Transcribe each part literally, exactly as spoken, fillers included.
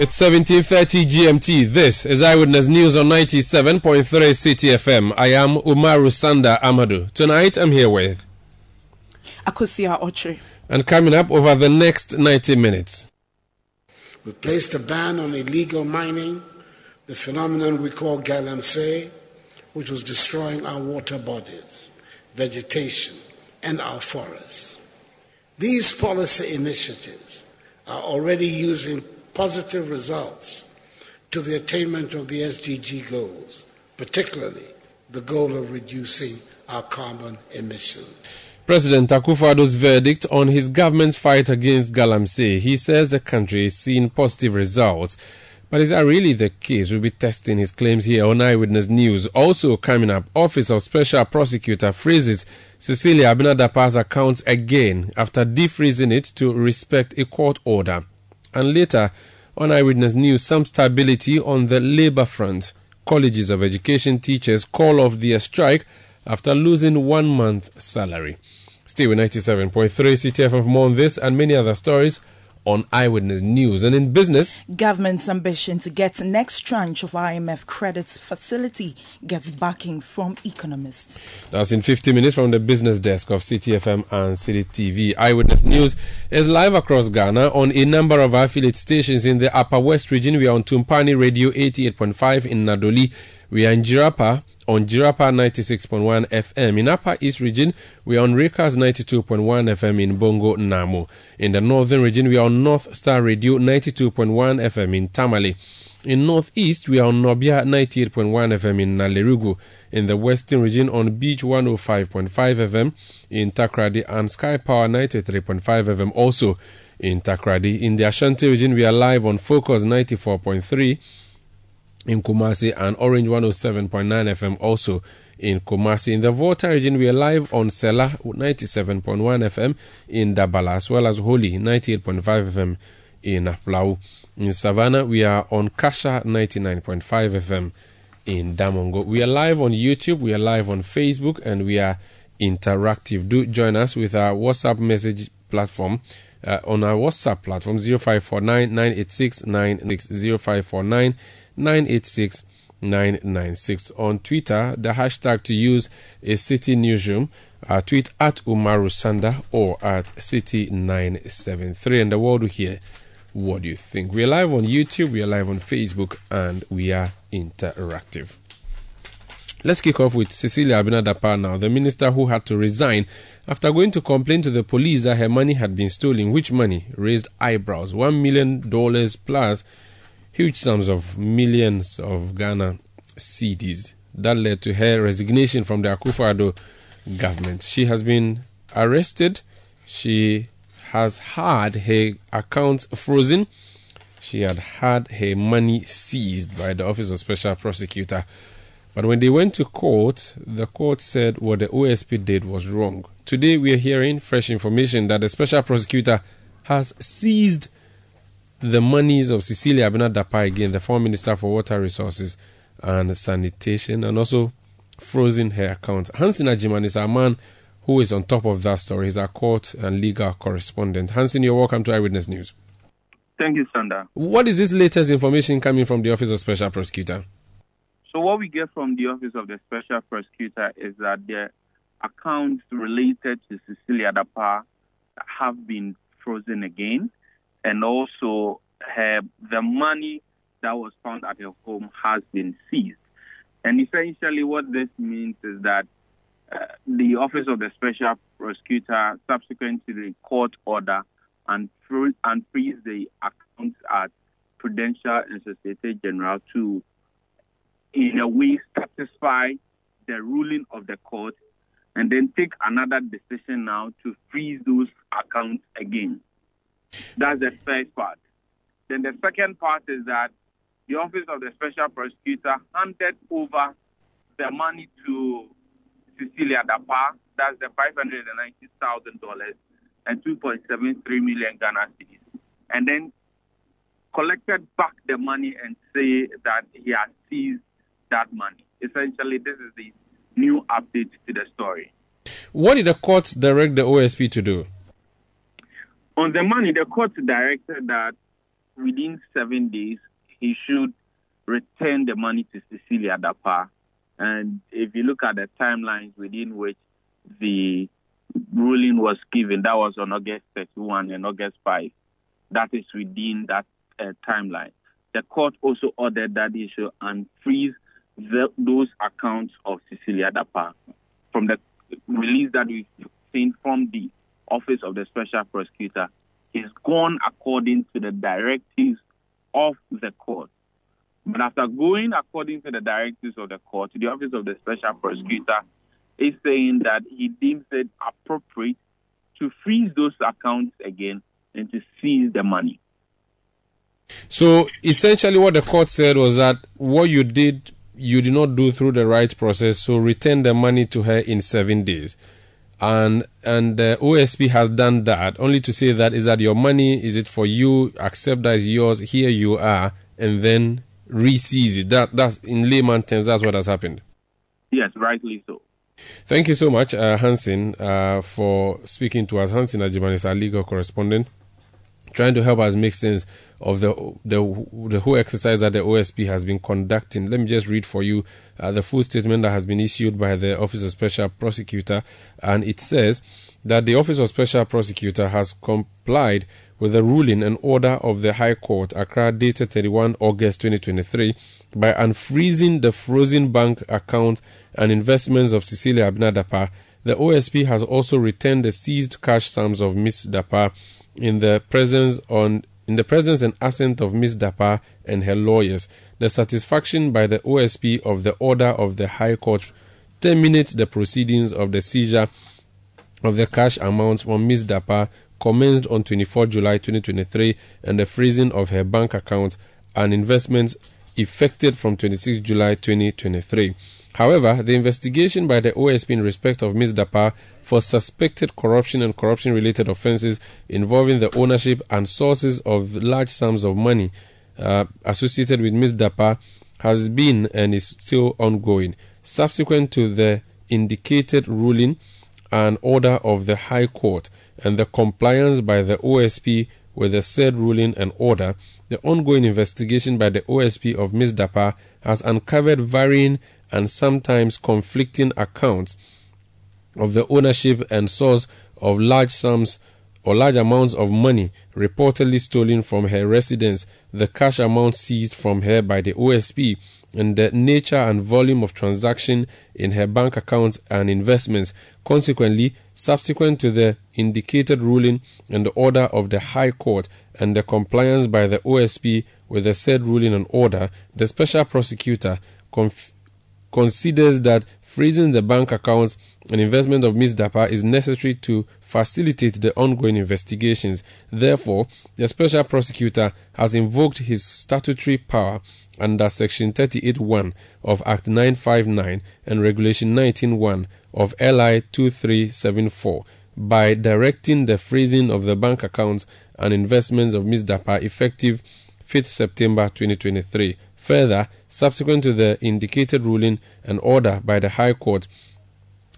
It's seventeen thirty G M T. This is Eyewitness News on ninety-seven point three City F M. I am Umaru Sanda Amadu. Tonight I'm here with Akosua Otchere. And coming up over the next ninety minutes. We placed a ban on illegal mining, the phenomenon we call galamsey, which was destroying our water bodies, vegetation, and our forests. These policy initiatives are already using positive results to the attainment of the S D G goals, particularly the goal of reducing our carbon emissions. President Akufo-Addo's verdict on his government's fight against galamsey. He says the country is seeing positive results. But is that really the case? We'll be testing his claims here on Eyewitness News. Also coming up, Office of Special Prosecutor freezes Cecilia Abena Dapaah's accounts again after defreezing it to respect a court order. And later, on Eyewitness News, some stability on the labour front. Colleges of Education Teachers call off their strike after losing one month's salary. Stay with ninety-seven point three C T F M for more on this and many other stories on Eyewitness News. And in business, government's ambition to get next tranche of I M F credits facility gets backing from economists. That's in fifty minutes from the business desk of City F M and City T V. Eyewitness News is live across Ghana on a number of affiliate stations in the Upper West region. We are on Tumpani Radio eighty-eight point five in Nadoli. We are in Jirapa on Jirapa ninety-six point one F M. In Upper East region, we are on Rekars ninety-two point one F M in Bongo, Namo. In the Northern region, we are on North Star Radio ninety-two point one F M in Tamale. In Northeast, we are on Nobia ninety-eight point one F M in Nalerugu. In the Western region, on Beach one oh five point five F M in Takoradi and Sky Power ninety-three point five F M also in Takoradi. In the Ashanti region, we are live on Focus ninety-four point three in Kumasi and Orange one oh seven point nine F M also in Kumasi. In the Volta region, we are live on Sela ninety-seven point one F M in Dabala, as well as Holy ninety-eight point five F M in Aflau. In Savannah, we are on Kasha ninety-nine point five F M in Damongo. We are live on YouTube, we are live on Facebook, and we are interactive. Do join us with our WhatsApp message platform. Uh, on our WhatsApp platform, zero five four nine nine eight six nine six zero five four nine nine eight six nine nine six. On Twitter, the hashtag to use is City Newsroom. Uh, tweet at Umaru Sanda or at City nine seven three. And the world will hear what do you think. We're live on YouTube, we're live on Facebook, and we are interactive. Let's kick off with Cecilia Abena Dapaah now, the minister who had to resign after going to complain to the police that her money had been stolen. Which money? Raised eyebrows. One million dollars plus huge sums of millions of Ghana cedis. That led to her resignation from the Akufo-Addo government. She has been arrested. She has had her accounts frozen. She had had her money seized by the Office of Special Prosecutor. But when they went to court, the court said what the O S P did was wrong. Today we are hearing fresh information that the Special Prosecutor has seized the monies of Cecilia Abena Dapaah again, the former Minister for Water Resources and Sanitation, and also frozen her accounts. Hansen Agyemang is our man who is on top of that story. He's our court and legal correspondent. Hansen, you're welcome to Eyewitness News. Thank you, Sanda. What is this latest information coming from the Office of Special Prosecutor? So what we get from the Office of the Special Prosecutor is that the accounts related to Cecilia Dapaah have been frozen again. And also, her, the money that was found at her home has been seized. And essentially what this means is that uh, the Office of the Special Prosecutor, subsequent to the court order, and unfreeze and the accounts at Prudential and Societe Generale to, in a way, satisfy the ruling of the court and then take another decision now to freeze those accounts again. That's the first part. Then the second part is that the Office of the Special Prosecutor handed over the money to Cecilia Dapaah, that's the five hundred ninety thousand dollars and two point seven three million Ghana cedis, and then collected back the money and say that he has seized that money. Essentially, this is the new update to the story. What did the court direct the O S P to do? On the money, the court directed that within seven days, he should return the money to Cecilia Dapaah. And if you look at the timelines within which the ruling was given, that was on August thirty-first and August fifth. That is within that uh, timeline. The court also ordered that they should unfreeze the, those accounts of Cecilia Dapaah from the release that we've seen from the Office of the Special Prosecutor. Is gone according to the directives of the court. But after going according to the directives of the court, the Office of the Special Prosecutor is saying that he deems it appropriate to freeze those accounts again and to seize the money. So essentially what the court said was that what you did, you did not do through the right process, so return the money to her in seven days. And and the O S P has done that, only to say that is that your money, is it for you, accept that it's yours, here you are, and then re-seize it. That, that's, in layman terms, that's what has happened. Yes, rightly so. Thank you so much, uh, Hansen, uh, for speaking to us. Hansen Agyemang is our legal correspondent, trying to help us make sense of the, the the whole exercise that the O S P has been conducting. Let me just read for you uh, the full statement that has been issued by the Office of Special Prosecutor, and it says that the Office of Special Prosecutor has complied with the ruling and order of the High Court, Accra, dated thirty-first of August twenty twenty-three, by unfreezing the frozen bank account and investments of Cecilia Abena Dapaah. The O S P has also returned the seized cash sums of Miz Dapaah in the presence on in the presence and assent of Miz Dapaah and her lawyers. The satisfaction by the O S P of the order of the High Court terminates the proceedings of the seizure of the cash amounts from Miz Dapaah, commenced on twenty-fourth of July twenty twenty-three, and the freezing of her bank accounts and investments effected from twenty-sixth of July twenty twenty-three. However, the investigation by the O S P in respect of Miz Dapaah for suspected corruption and corruption-related offences involving the ownership and sources of large sums of money uh, associated with Miz Dapaah has been and is still ongoing. Subsequent to the indicated ruling and order of the High Court and the compliance by the O S P with the said ruling and order, the ongoing investigation by the O S P of Miz Dapaah has uncovered varying and sometimes conflicting accounts of the ownership and source of large sums or large amounts of money reportedly stolen from her residence, the cash amount seized from her by the O S P, and the nature and volume of transaction in her bank accounts and investments. Consequently, subsequent to the indicated ruling and the order of the High Court and the compliance by the O S P with the said ruling and order, the Special Prosecutor conf- considers that freezing the bank accounts and investment of Miz Dapaah is necessary to facilitate the ongoing investigations. Therefore, the Special Prosecutor has invoked his statutory power under Section thirty-eight point one of Act nine fifty-nine and Regulation nineteen point one of L I two three seven four by directing the freezing of the bank accounts and investments of Miz Dapaah effective fifth of September twenty twenty-three. Further, subsequent to the indicated ruling and order by the High Court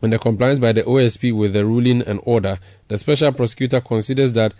and the compliance by the O S P with the ruling and order, the Special Prosecutor considers that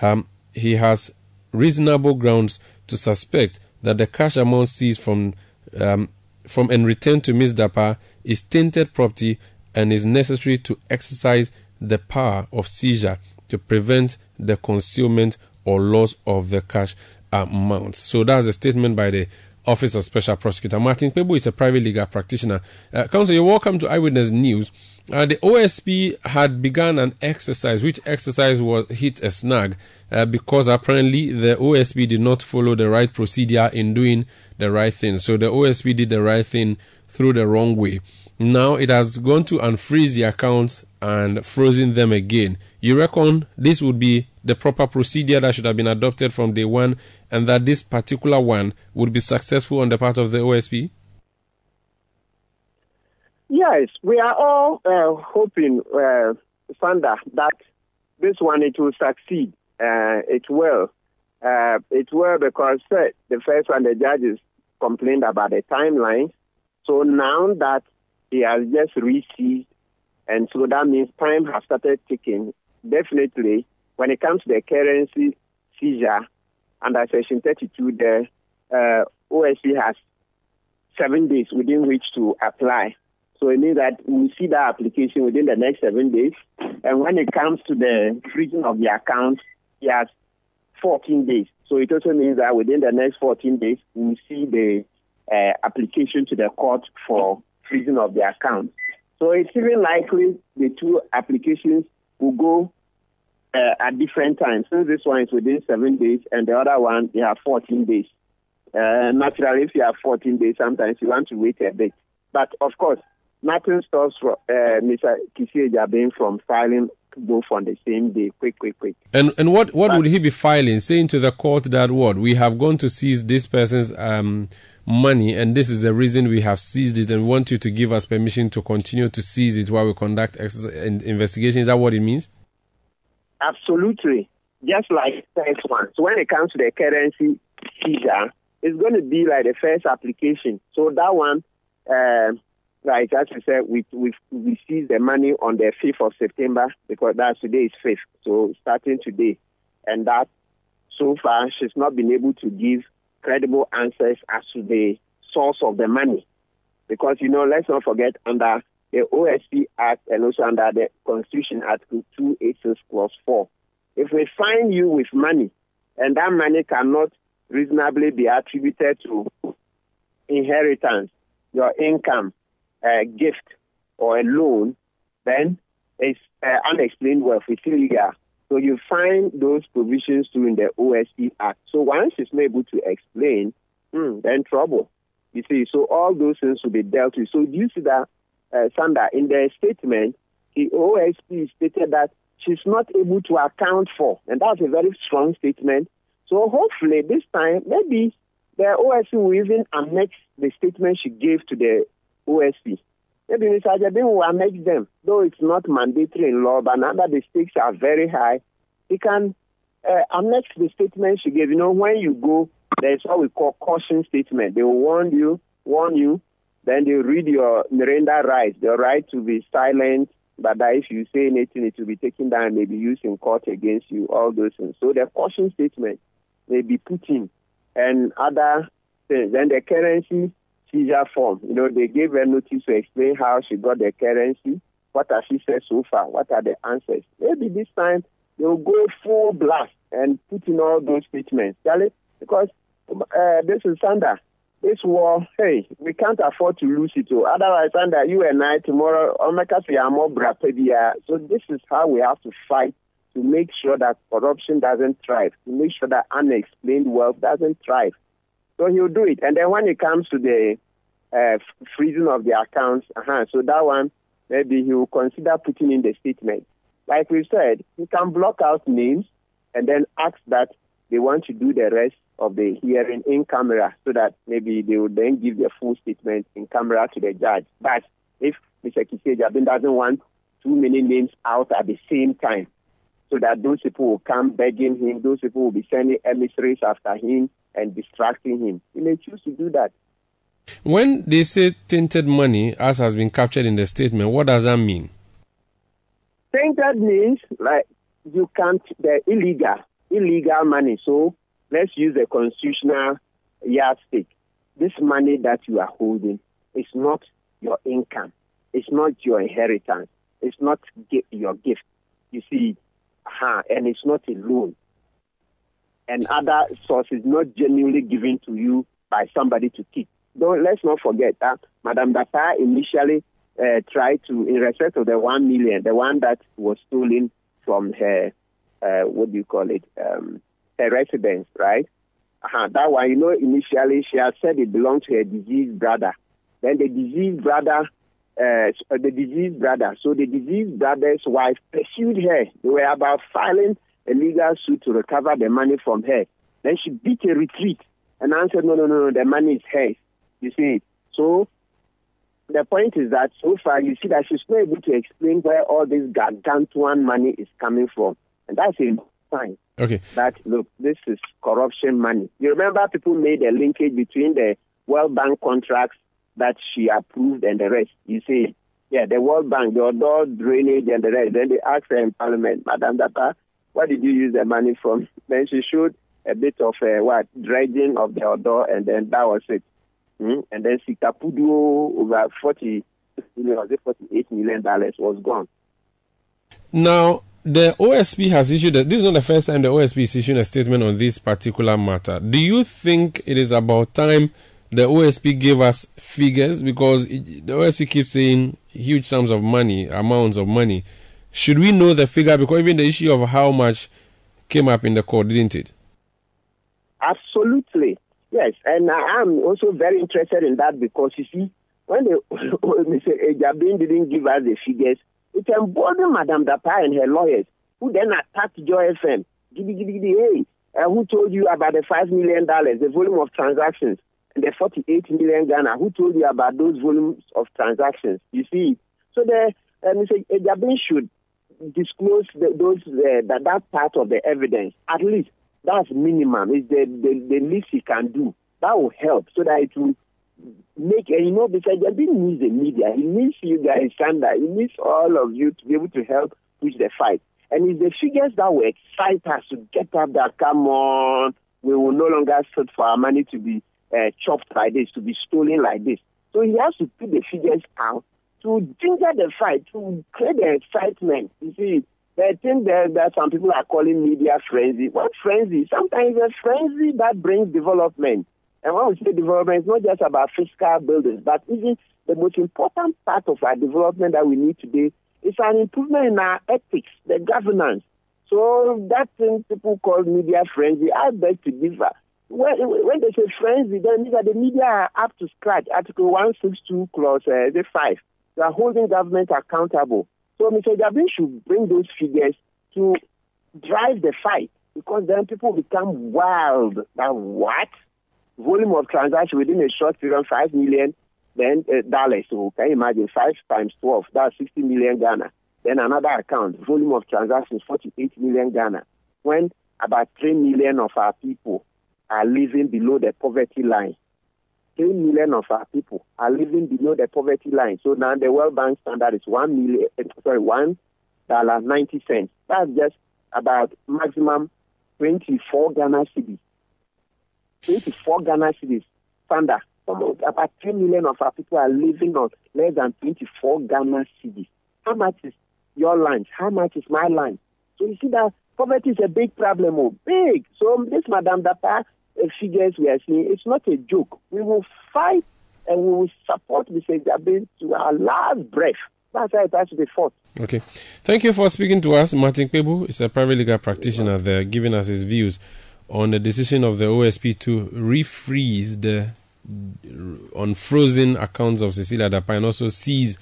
um, he has reasonable grounds to suspect that the cash amount seized from um, from and returned to Miz Dapaah is tainted property and is necessary to exercise the power of seizure to prevent the concealment or loss of the cash amount. So that's a statement by the Office of Special Prosecutor. Martin Kpebu is a private legal practitioner. Uh, Counsel, you're welcome to Eyewitness News. Uh, the O S P had begun an exercise, which exercise was hit a snag uh, because apparently the O S P did not follow the right procedure in doing the right thing. So the O S P did the right thing through the wrong way. Now it has gone to unfreeze the accounts and frozen them again. You reckon this would be the proper procedure that should have been adopted from day one and that this particular one would be successful on the part of the O S P? Yes, we are all uh, hoping, uh, Sanda, that this one, it will succeed. Uh, it will. Uh, it will because uh, the first one, the judges complained about the timeline. So now that he has just received, and so that means time has started ticking. Definitely, when it comes to the currency seizure under Section thirty-two, the uh, O S C has seven days within which to apply. So it means that we see that application within the next seven days. And when it comes to the freezing of the account, he has fourteen days. So it also means that within the next fourteen days, we see the uh, application to the court for freezing of the account. So it's even likely the two applications will go uh, at different times. Since so this one is within seven days and the other one, you have fourteen days. Uh, naturally, if you have fourteen days, sometimes you want to wait a bit. But of course, nothing stops uh, Mister Kissi Agyebeng from filing both on the same day, quick, quick, quick. And and what, what but, would he be filing, saying to the court that what? We have gone to seize this person's um, money, and this is the reason we have seized it, and want you to give us permission to continue to seize it while we conduct ex- investigation. Is that what it means? Absolutely. Just like the first one. So when it comes to the currency seizure, it's going to be like the first application. So that one, uh, like as we said, we, we, we seized the money on the fifth of September, because that's today is fifth. So starting today. And that, so far, she's not been able to give credible answers as to the source of the money. Because, you know, let's not forget, under the O S P Act and also under the Constitution, Article two eighty-six, Clause four, if we fine you with money, and that money cannot reasonably be attributed to inheritance, your income, a gift, or a loan, then it's uh, unexplained wealth, it's illegal. So you find those provisions too in the O S P Act. So once it's not able to explain, hmm, then trouble. You see, so all those things will be dealt with. So due to that, uh, Sanda, in the statement, the O S P stated that she's not able to account for, and that's a very strong statement. So hopefully this time, maybe the O S P will even annex the statement she gave to the O S P. Maybe Mister Agyebeng will annex them, though it's not mandatory in law, but now that the stakes are very high, he can uh, annex the statement she gave. You know, when you go, there's what we call caution statement. They will warn you, warn you, then they read your Miranda rights, the right to be silent, but that if you say anything, it will be taken down and may be used in court against you, all those things. So the caution statement may be put in, and other things. Then the currency seizure form. You know, they gave her notice to explain how she got the currency, what has she said so far, what are the answers. Maybe this time they will go full blast and put in all those statements, because uh, this is Sanda. This war, hey, we can't afford to lose it. All. Otherwise, Sanda, you and I tomorrow, so this is how we have to fight to make sure that corruption doesn't thrive, to make sure that unexplained wealth doesn't thrive. So he'll do it. And then when it comes to the uh, freezing of the accounts, uh-huh, so that one, maybe he will consider putting in the statement. Like we said, he can block out names and then ask that they want to do the rest of the hearing in camera, so that maybe they will then give the full statement in camera to the judge. But if Mister Kissi Agyebeng doesn't want too many names out at the same time, so that those people will come begging him, those people will be sending emissaries after him and distracting him. He may choose to do that. When they say tainted money, as has been captured in the statement, what does that mean? Tainted means like you can't, they're illegal, illegal money. So let's use the constitutional yardstick. This money that you are holding is not your income. It's not your inheritance. It's not your gift. You see, uh-huh, and it's not a loan. And other sources not genuinely given to you by somebody to keep. Though let's not forget that Madam Dapaah initially uh, tried to, in respect of the one million, the one that was stolen from her, uh, what do you call it, um, her residence, right? Uh-huh. That one, you know, initially she had said it belonged to her deceased brother. Then the deceased brother, uh, the deceased brother, so the deceased brother's wife pursued her. They were about filing a legal suit to recover the money from her. Then she beat a retreat and answered, no, no, no, no, the money is hers. You see, so the point is that so far, you see that she's not able to explain where all this gargantuan money is coming from. And that's a sign okay. that, look, this is corruption money. You remember people made a linkage between the World Bank contracts that she approved and the rest. You see, yeah, the World Bank, the odor drainage and the rest. Then they asked her in Parliament, Madam Dapaah, what did you use the money from? Then she showed a bit of a what dredging of the odor, and then that was it. Mm-hmm. And then Sikapudu, over forty million, was it forty-eight million dollars was gone. Now, the O S P has issued, a, this is not the first time the O S P is issuing a statement on this particular matter. Do you think it is about time the O S P gave us figures? Because it, the O S P keeps saying huge sums of money, amounts of money. Should we know the figure? Because even the issue of how much came up in the court, didn't it? Absolutely. Yes, and I am also very interested in that because, you see, when the, Mister Agyebeng didn't give us the figures, it emboldened Madam Dapaah and her lawyers, who then attacked Joy F M. Giddy, giddy, giddy, hey, uh, who told you about the five million dollars, the volume of transactions, and the forty-eight million Ghana? Who told you about those volumes of transactions? You see, so the uh, Mister Agyebeng should disclose the, those uh, that, that part of the evidence, at least. That's minimum. It's the, the, the least he can do. That will help so that it will make, and you know, because he didn't need the media. He needs you guys, Sanda. He needs all of you to be able to help push the fight. And it's the figures that will excite us to get up that, come on, we will no longer sit for our money to be uh, chopped like this, to be stolen like this. So he has to put the figures out to ginger the fight, to create the excitement. You see, the thing that, that some people are calling media frenzy. What frenzy? Sometimes a frenzy that brings development. And when we say development, it's not just about fiscal buildings, but even the most important part of our development that we need today is an improvement in our ethics, the governance. So that thing people call media frenzy, I beg to differ. When, when they say frenzy, then means that the media are up to scratch. Article one sixty-two, clause uh, five. They are holding government accountable. So Mister Agyebeng should bring those figures to drive the fight, because then people become wild. That what? Volume of transaction within a short period, five million dollars, then uh, dollars. So can you imagine, five times twelve, that's sixty million Ghana. Then another account, volume of transactions, forty-eight million Ghana. When about three million of our people are living below the poverty line. three million of our people are living below the poverty line. So now the World Bank standard is one million, sorry, one dollar ninety cents. That's just about maximum twenty-four Ghana cities. twenty-four Ghana cities standard. About, about three million of our people are living on less than twenty-four Ghana cities. How much is your lunch? How much is my lunch? So you see that poverty is a big problem. Oh, big. So this Madam Dapaah figures we are seeing, it's not a joke. We will fight and we will support Mister Agyebeng to our last breath. That's how it has to be fought. Okay. Thank you for speaking to us. Martin Kpebu is a private legal practitioner there, giving us his views on the decision of the O S P to refreeze the unfrozen accounts of Cecilia Dapaah and also seize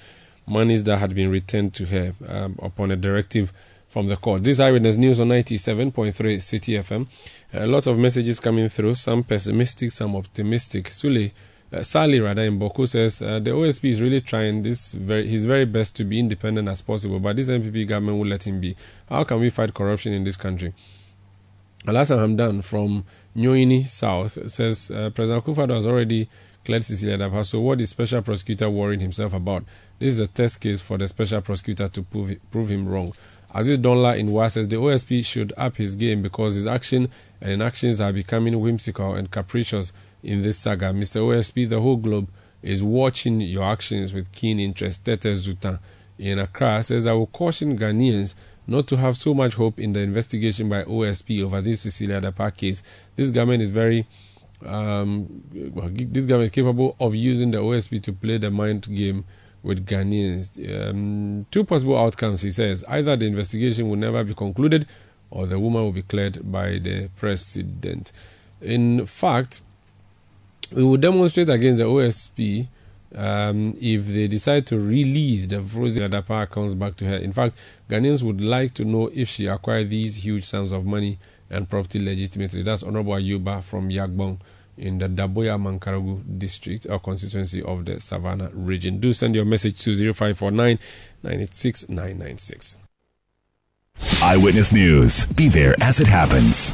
monies that had been returned to her um, upon a directive from the court. This Eyewitness News on ninety-seven point three City F M. A lot of messages coming through, some pessimistic, some optimistic. Sule, uh, Sally rather in Boko says, uh, the O S P is really trying this very, his very best to be independent as possible, but this M P P government won't let him be. How can we fight corruption in this country? Alasan Hamdan from Nyoini South says, uh, President Akufo-Addo has already cleared Cecilia Dapaah, so what is special prosecutor worrying himself about? This is a test case for the special prosecutor to prove, prove him wrong. Aziz Donla in Wa says the O S P should up his game because his action and inactions are becoming whimsical and capricious in this saga. Mister O S P, the whole globe is watching your actions with keen interest. Tete Zutan in Accra says, I will caution Ghanaians not to have so much hope in the investigation by O S P over this Cecilia Dapaah case. This government is very, um, this government is capable of using the O S P to play the mind game with Ghanaians. Um, two possible outcomes, he says. Either the investigation will never be concluded or the woman will be cleared by the president. In fact, we will demonstrate against the O S P um, if they decide to release the frozen Dapaah accounts back to her. In fact, Ghanaians would like to know if she acquired these huge sums of money and property legitimately. That's Honorable Ayuba from Yagbong in the Daboya Mankaragu district or constituency of the Savannah region. Do send your message to zero five four nine, nine eight six, nine nine six. Eyewitness News. Be there as it happens.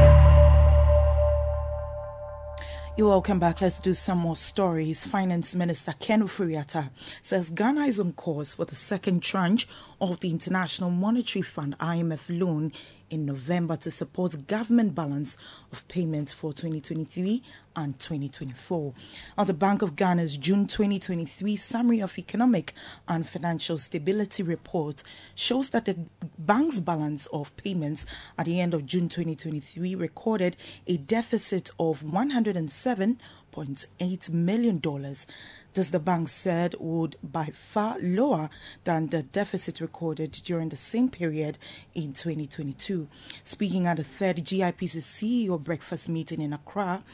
You're welcome back. Let's do some more stories. Finance Minister Ken Ofori-Atta says Ghana is on course for the second tranche of the International Monetary Fund I M F loan in November to support government balance of payments for twenty twenty-three and twenty twenty-four. Now, the Bank of Ghana's June twenty twenty-three Summary of Economic and Financial Stability Report shows that the bank's balance of payments at the end of June twenty twenty-three recorded a deficit of one hundred seven point eight million dollars. This, the bank said, would by far lower than the deficit recorded during the same period in twenty twenty-two. Speaking at the third G I P C C E O breakfast meeting in Accra,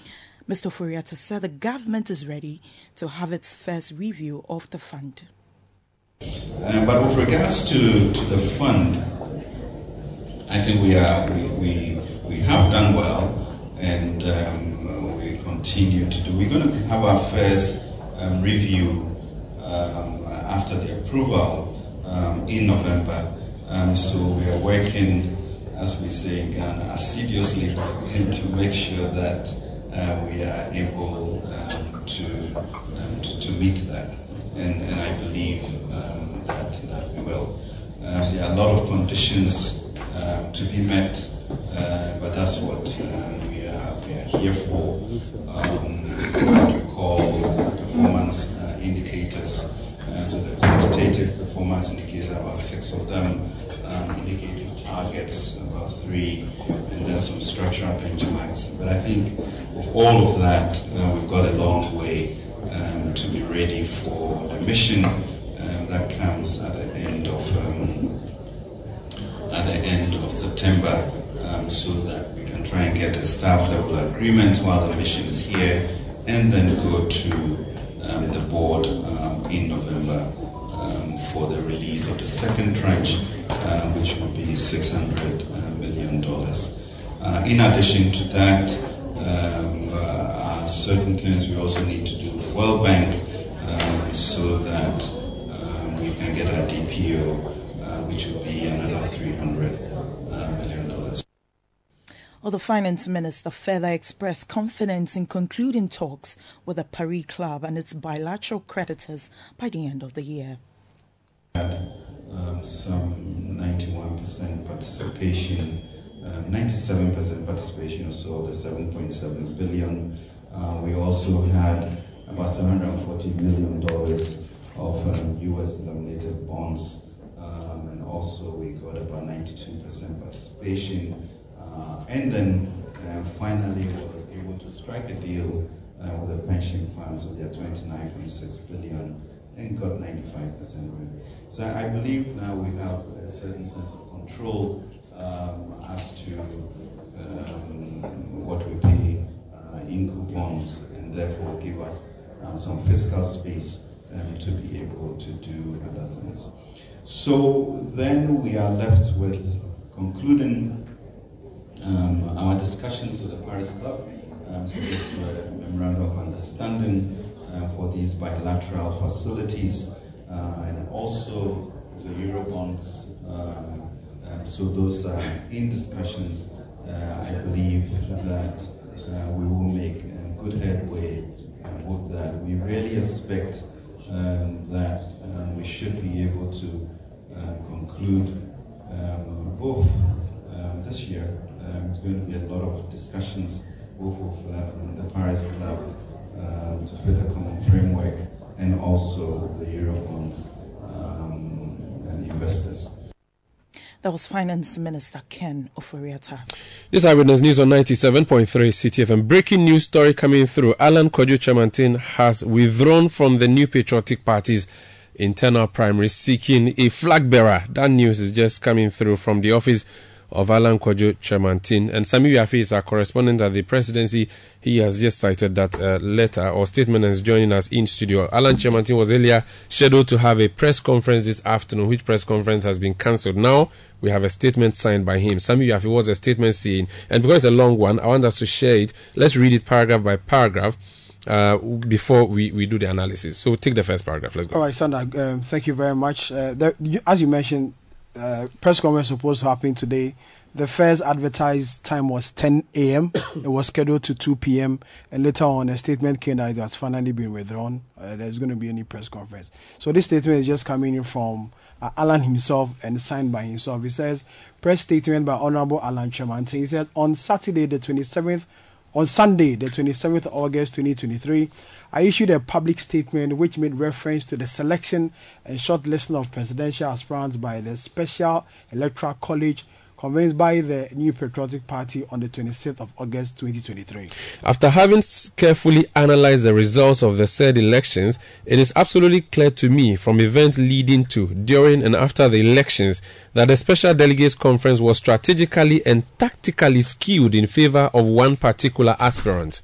Mister Ofori-Atta said the government is ready to have its first review of the fund. Uh, but with regards to, to the fund, I think we are we we, we have done well, and um, we continue to do. We're going to have our first Um, review um, after the approval um, in November. Um, so we are working, as we say in Ghana, assiduously to make sure that uh, we are able um, to, um, to to meet that. And, and I believe um, that, that we will. Um, there are a lot of conditions um, to be met, uh, but that's what um, we are we are here for. Um, what we call performance uh, indicators. Uh, so the quantitative performance indicators, about six of them, um, indicative targets, about three, and then some structural benchmarks. But I think with all of that, uh, we've got a long way um, to be ready for the mission um, that comes at the end of um, at the end of September, um, so that we can try and get a staff level agreement while the mission is here, and then go to Um, the board um, in November um, for the release of the second tranche, uh, which will be six hundred million dollars. Uh, in addition to that, um, uh, are certain things we also need to do with the World Bank um, so that um, we can get our D P O, uh, which will be another three hundred million dollars. Well, the finance minister further expressed confidence in concluding talks with the Paris Club and its bilateral creditors by the end of the year. We had um, some ninety-one percent participation, uh, ninety-seven percent participation or so of the seven point seven billion dollars. Uh, we also had about seven hundred forty million dollars of um, U S denominated bonds, um, and also we got about ninety-two percent participation. Uh, and then uh, finally, we were able to strike a deal uh, with the pension funds of their twenty-nine point six billion dollars and got ninety-five percent with it. So I believe now we have a certain sense of control um, as to um, what we pay uh, in coupons, and therefore give us uh, some fiscal space um, to be able to do other things. So then we are left with concluding Um, our discussions with the Paris Club um, to get to a memorandum of understanding uh, for these bilateral facilities, uh, and also the Eurobonds. Um, um, so those are in discussions. Uh, I believe that uh, we will make um, good headway uh, with that. We really expect um, that um, we should be able to uh, conclude um, both um, this year. Um, it's going to be a lot of discussions both with um, the Paris Club um, to fit the common framework, and also the Eurobonds um, and the investors. That was Finance Minister Ken Ofori-Atta. This Eyewitness News on ninety-seven point three City F M. Breaking news story coming through. Alan Kwadwo Kyerematen has withdrawn from the New Patriotic Party's internal primaries seeking a flag bearer. That news is just coming through from the office of Alan Kwadwo Kyerematen. And Sami Yafi is our correspondent at the presidency. He has just cited that uh, letter or statement and is joining us in studio. Alan Kyerematen was earlier scheduled to have a press conference this afternoon, which press conference has been cancelled. Now we have a statement signed by him. Sami Yafi was a statement saying, and because it's a long one, I want us to share it. Let's read it paragraph by paragraph uh, before we, we do the analysis. So take the first paragraph. Let's go. All right, Sanda, um, thank you very much. Uh, there, you, as you mentioned, Uh, press conference supposed to happen today. The first advertised time was ten a.m. It was scheduled to two p.m. and later on a statement came that it has finally been withdrawn. Uh, there's going to be any press conference. So this statement is just coming in from uh, Alan himself and signed by himself. It says, press statement by Honorable Alan Kyerematen. He said, on Saturday the twenty-seventh, on Sunday the twenty-seventh of August twenty twenty-three, I issued a public statement which made reference to the selection and shortlisting of presidential aspirants by the Special Electoral College convened by the New Patriotic Party on the twenty-sixth of August twenty twenty-three. After having carefully analyzed the results of the said elections, it is absolutely clear to me from events leading to, during and after the elections that the Special Delegates Conference was strategically and tactically skewed in favor of one particular aspirant.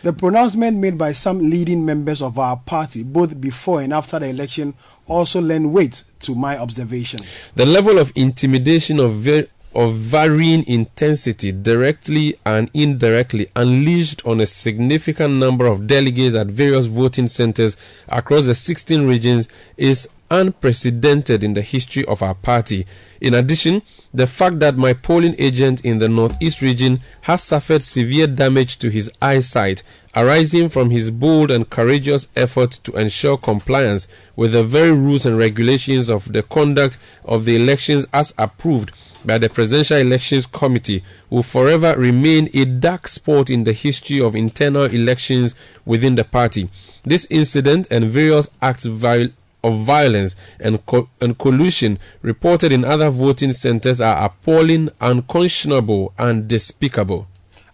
The pronouncement made by some leading members of our party, both before and after the election, also lend weight to my observation. The level of intimidation of, ver- of varying intensity, directly and indirectly, unleashed on a significant number of delegates at various voting centers across the sixteen regions is unprecedented in the history of our party. In addition, the fact that my polling agent in the Northeast region has suffered severe damage to his eyesight arising from his bold and courageous effort to ensure compliance with the very rules and regulations of the conduct of the elections as approved by the Presidential Elections Committee will forever remain a dark spot in the history of internal elections within the party. This incident and various acts viol- of violence and, co- and collusion reported in other voting centers are appalling, unconscionable, and despicable.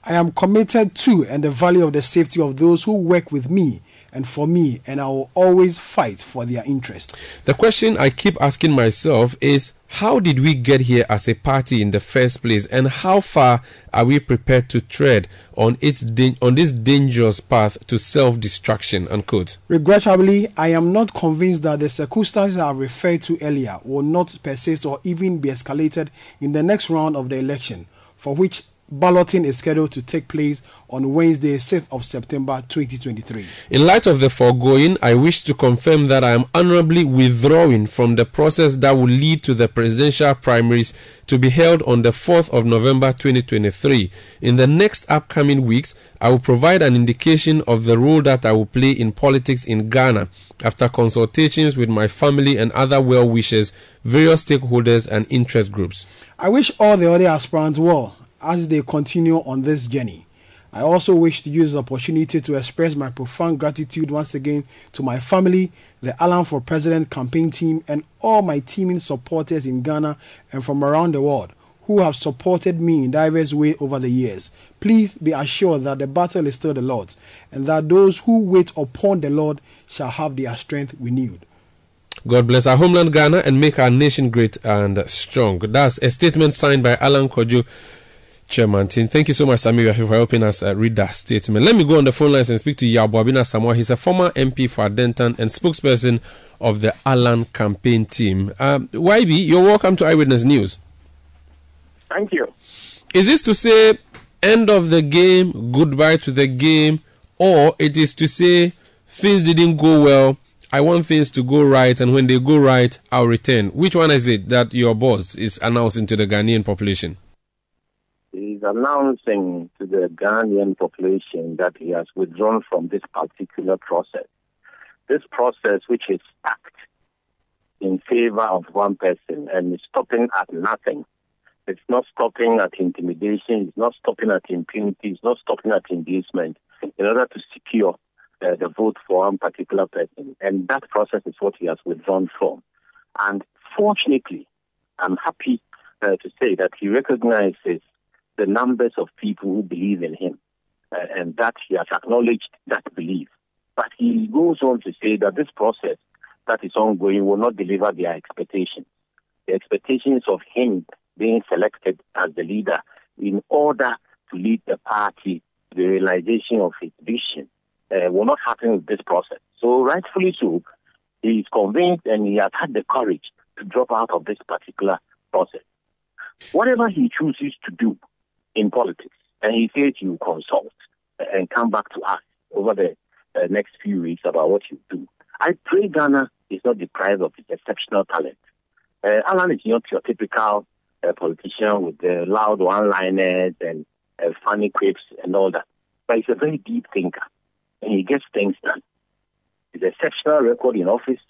I am committed to and the value of the safety of those who work with me and for me, and I will always fight for their interest. The question I keep asking myself is, how did we get here as a party in the first place, and how far are we prepared to tread on its da- on this dangerous path to self-destruction? Unquote. Regrettably, I am not convinced that the circumstances I referred to earlier will not persist or even be escalated in the next round of the election, for which balloting is scheduled to take place on Wednesday, sixth of September twenty twenty-three. In light of the foregoing, I wish to confirm that I am honorably withdrawing from the process that will lead to the presidential primaries to be held on the fourth of November twenty twenty-three. In the next upcoming weeks, I will provide an indication of the role that I will play in politics in Ghana after consultations with my family and other well-wishers, various stakeholders and interest groups. I wish all the other aspirants well as they continue on this journey. I also wish to use the opportunity to express my profound gratitude once again to my family, the Alan for President campaign team, and all my teaming supporters in Ghana and from around the world who have supported me in diverse ways over the years. Please be assured that the battle is still the Lord's, and that those who wait upon the Lord shall have their strength renewed. God bless our homeland Ghana and make our nation great and strong. That's a statement signed by Alan Kwadwo Kyerematen. Thank you so much, Sami, for helping us uh, read that statement. Let me go on the phone lines and speak to Yaw Boabeng Asamoah. He's a former M P for Adentan and spokesperson of the Alan campaign team. Um, Y B, you're welcome to Eyewitness News. Thank you. Is this to say end of the game, goodbye to the game, or it is to say things didn't go well, I want things to go right, and when they go right, I'll return? Which one is it that your boss is announcing to the Ghanaian population? He is announcing to the Ghanaian population that he has withdrawn from this particular process. This process, which is stacked in favor of one person, and is stopping at nothing. It's not stopping at intimidation. It's not stopping at impunity. It's not stopping at engagement in order to secure uh, the vote for one particular person. And that process is what he has withdrawn from. And fortunately, I'm happy uh, to say that he recognizes the numbers of people who believe in him, uh, and that he has acknowledged that belief. But he goes on to say that this process that is ongoing will not deliver their expectations. The expectations of him being selected as the leader in order to lead the party to the realization of his vision uh, will not happen with this process. So rightfully so, he is convinced and he has had the courage to drop out of this particular process. Whatever he chooses to do in politics, and he says you consult and come back to us over the uh, next few weeks about what you do, I pray Ghana is not deprived of his exceptional talent. Uh, Alan is not your typical uh, politician with the loud one-liners and uh, funny quips and all that, but he's a very deep thinker, and he gets things done. His exceptional record in office,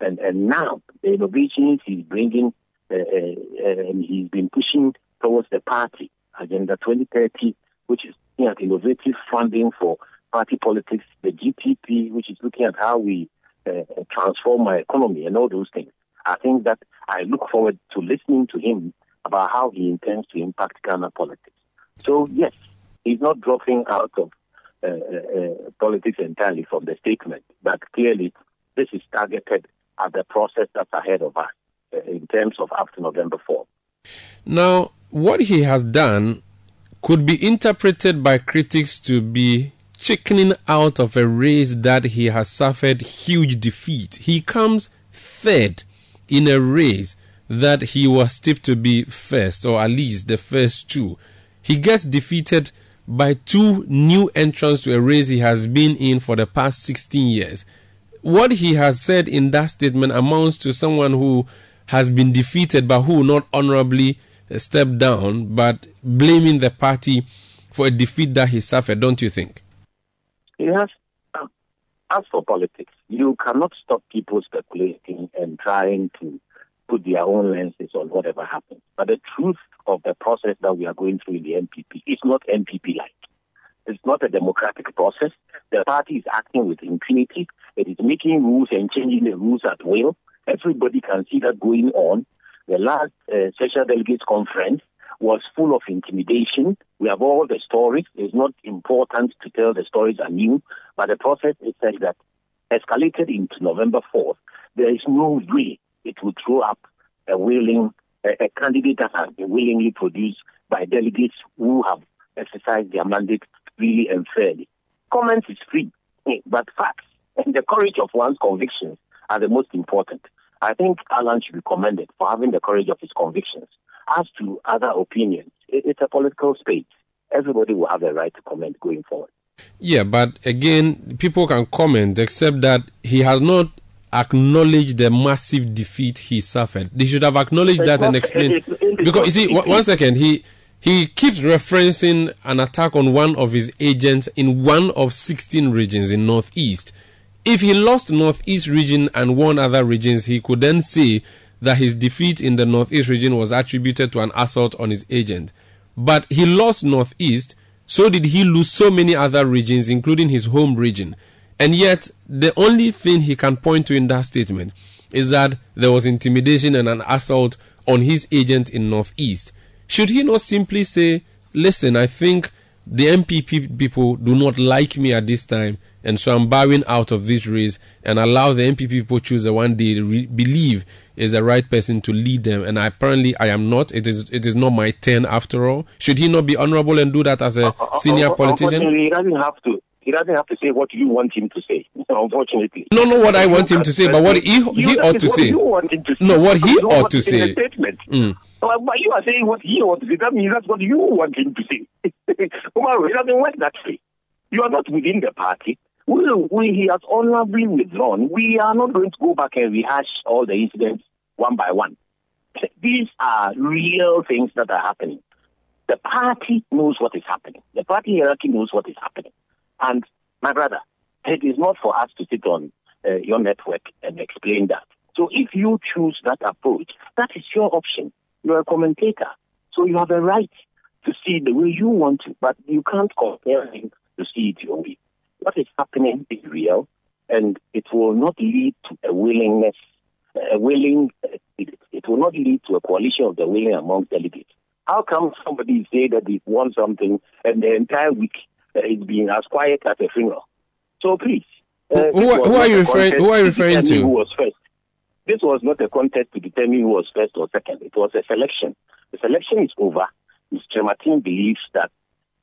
and, and now the innovations he's bringing uh, uh, and he's been pushing towards the party, Agenda twenty thirty, which is looking at innovative funding for party politics, the G T P, which is looking at how we uh, transform our economy and all those things. I think that I look forward to listening to him about how he intends to impact Ghana politics. So, yes, he's not dropping out of uh, uh, politics entirely from the statement, but clearly this is targeted at the process that's ahead of us uh, in terms of after November fourth. Now, what he has done could be interpreted by critics to be chickening out of a race that he has suffered huge defeat. He comes third in a race that he was tipped to be first, or at least the first two. He gets defeated by two new entrants to a race he has been in for the past sixteen years. What he has said in that statement amounts to someone who has been defeated but who not honorably stepped down, but blaming the party for a defeat that he suffered, don't you think? Yes. As for politics, you cannot stop people speculating and trying to put their own lenses on whatever happens. But the truth of the process that we are going through in the M P P is not M P P-like. It's not a democratic process. The party is acting with impunity. It is making rules and changing the rules at will. Everybody can see that going on. The last uh, Special Delegates Conference was full of intimidation. We have all the stories. It's not important to tell the stories anew, but the process is such that escalated into November fourth, there is no way it will throw up a willing a, a candidate that has been willingly produced by delegates who have exercised their mandate freely and fairly. Comment is free, but facts and the courage of one's convictions are the most important. I think Alan should be commended for having the courage of his convictions. As to other opinions, it's a political space. Everybody will have a right to comment going forward. Yeah, but again, people can comment, except that he has not acknowledged the massive defeat he suffered. They should have acknowledged that and explained. Because, you see, one second, he, he keeps referencing an attack on one of his agents in one of sixteen regions in Northeast. If he lost Northeast region and won other regions, he could then say that his defeat in the Northeast region was attributed to an assault on his agent. But he lost Northeast, so did he lose so many other regions, including his home region. And yet, the only thing he can point to in that statement is that there was intimidation and an assault on his agent in Northeast. Should he not simply say, listen, I think the M P P people do not like me at this time, and so I'm bowing out of this race and allow the M P P people choose the one they re- believe is the right person to lead them. And apparently I am not. It is it is not my turn after all. Should he not be honorable and do that as a senior politician? He doesn't have to. He doesn't have to say what you want him to say, unfortunately. No, no, what I want him to say, but what he, he ought to say. No, what he ought to say. Mm. But you are saying what he ought to say. That means that's what you want him to say. Umaru, it doesn't work that way. You are not within the party. We, we, he has honorably withdrawn. We are not going to go back and rehash all the incidents one by one. These are real things that are happening. The party knows what is happening. The party hierarchy knows what is happening. And, my brother, it is not for us to sit on uh, your network and explain that. So if you choose that approach, that is your option. You are a commentator. So you have a right to see the way you want to, but you can't compare him to see it your way. What is happening is real, and it will not lead to a willingness, a willing, it, it will not lead to a coalition of the willing among delegates. How come somebody say that they want something and the entire week uh, it's been as quiet as a funeral? So please, Uh, who, who, are you referring, who are you referring to? Who was first. This was not a contest to determine who was first or second. It was a selection. The selection is over. Mister Martin believes that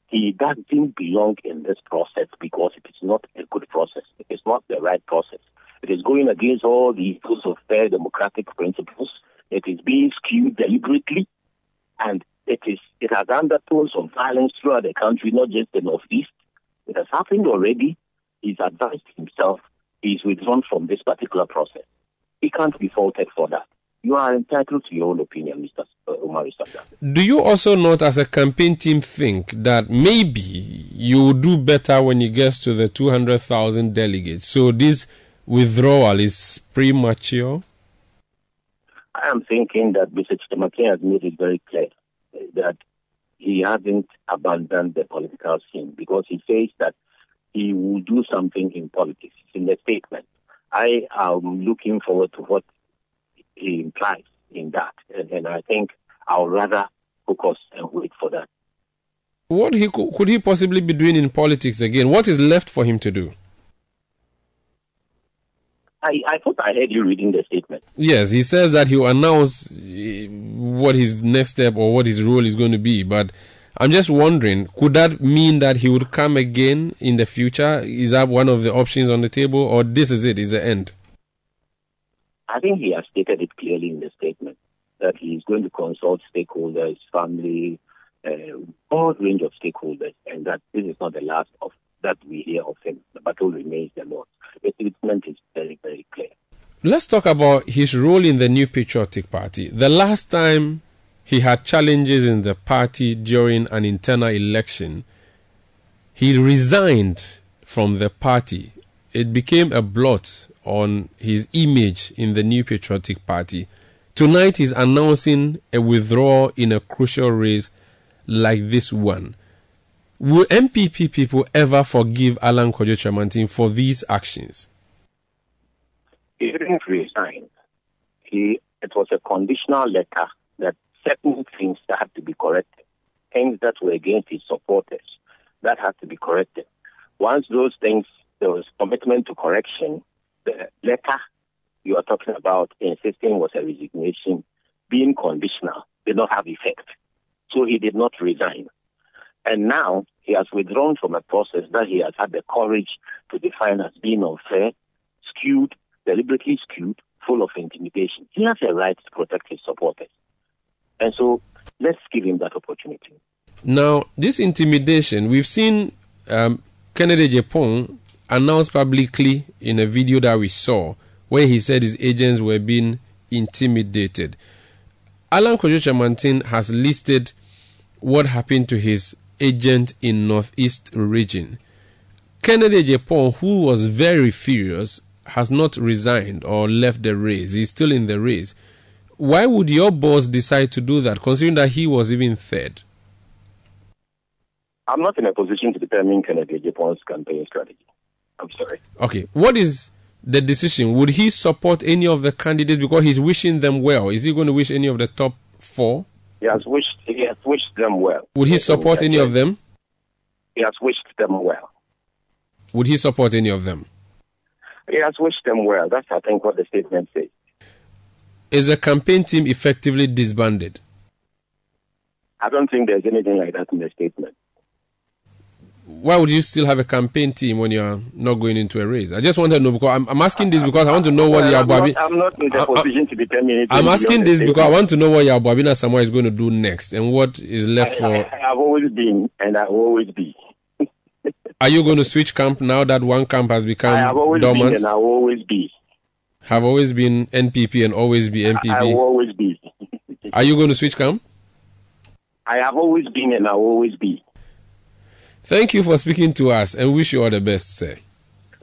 he doesn't belong in this process because it is not a good process. It is not the right process. It is going against all the rules of fair democratic principles. It is being skewed deliberately, and it is it has undertones of violence throughout the country, not just the northeast. It has happened already. He's advised himself. He's withdrawn from this particular process. He can't be faulted for that. You are entitled to your own opinion, Mister Umaru Sanda. Do you also not, as a campaign team, think that maybe you will do better when it gets to the two hundred thousand delegates? So this withdrawal is premature? I am thinking that Mister Chitemakin has made it very clear that he hasn't abandoned the political scene, because he says that he will do something in politics. It's in the statement. I am looking forward to what he implies in that. And, and I think I'll rather focus and wait for that. What he could he possibly be doing in politics again? What is left for him to do? I, I thought I heard you reading the statement. Yes, he says that he'll announce what his next step or what his role is going to be. But I'm just wondering, could that mean that he would come again in the future? Is that one of the options on the table, or this is it, is the end? I think he has stated it clearly in the statement that he is going to consult stakeholders, family, a uh, broad range of stakeholders, and that this is not the last of that we hear of him. The battle remains the Lord's. The statement is very, very clear. Let's talk about his role in the New Patriotic Party. The last time he had challenges in the party during an internal election, he resigned from the party. It became a blot on his image in the New Patriotic Party. Tonight he's announcing a withdrawal in a crucial race like this one. Will M P P people ever forgive Alan Kwadwo Kyerematen for these actions? He didn't resign. He, it was a conditional letter that certain things that had to be corrected, things that were against his supporters, that had to be corrected. Once those things, there was commitment to correction. The letter you are talking about insisting was a resignation, being conditional, did not have effect. So he did not resign. And now he has withdrawn from a process that he has had the courage to define as being unfair, skewed, deliberately skewed, full of intimidation. He has a right to protect his supporters. And so let's give him that opportunity. Now, this intimidation, we've seen um, Kennedy Agyapong announced publicly in a video that we saw where he said his agents were being intimidated. Alan Kwadwo Kyerematen has listed what happened to his agent in Northeast region. Kennedy Agyapong, who was very furious, has not resigned or left the race. He's still in the race. Why would your boss decide to do that, considering that he was even third? I'm not in a position to determine Kennedy Agyapong's campaign strategy. I'm sorry. Okay. What is the decision? Would he support any of the candidates because he's wishing them well? Is he going to wish any of the top four? He has wished, he has wished them well. Would he support any of them? He has wished them well. Would he support any of them? He has wished them well. That's, I think, what the statement says. Is the campaign team effectively disbanded? I don't think there's anything like that in the statement. Why would you still have a campaign team when you're not going into a race? I just want to know, because I'm, I'm asking this because I want to know what Yaw Boabeng... I'm not in the position to determine it. I'm asking this because I want to know what Yaw Boabeng Asamoah is going to do next and what is left for... I've always been, and I will always be. Are you going to switch camp now that one camp has become dormant? I have always been, and I will always be. Have always been N P P and always be M P P? I will always be. Are you going to switch camp? I have always been, and I will always be. Thank you for speaking to us and wish you all the best, sir.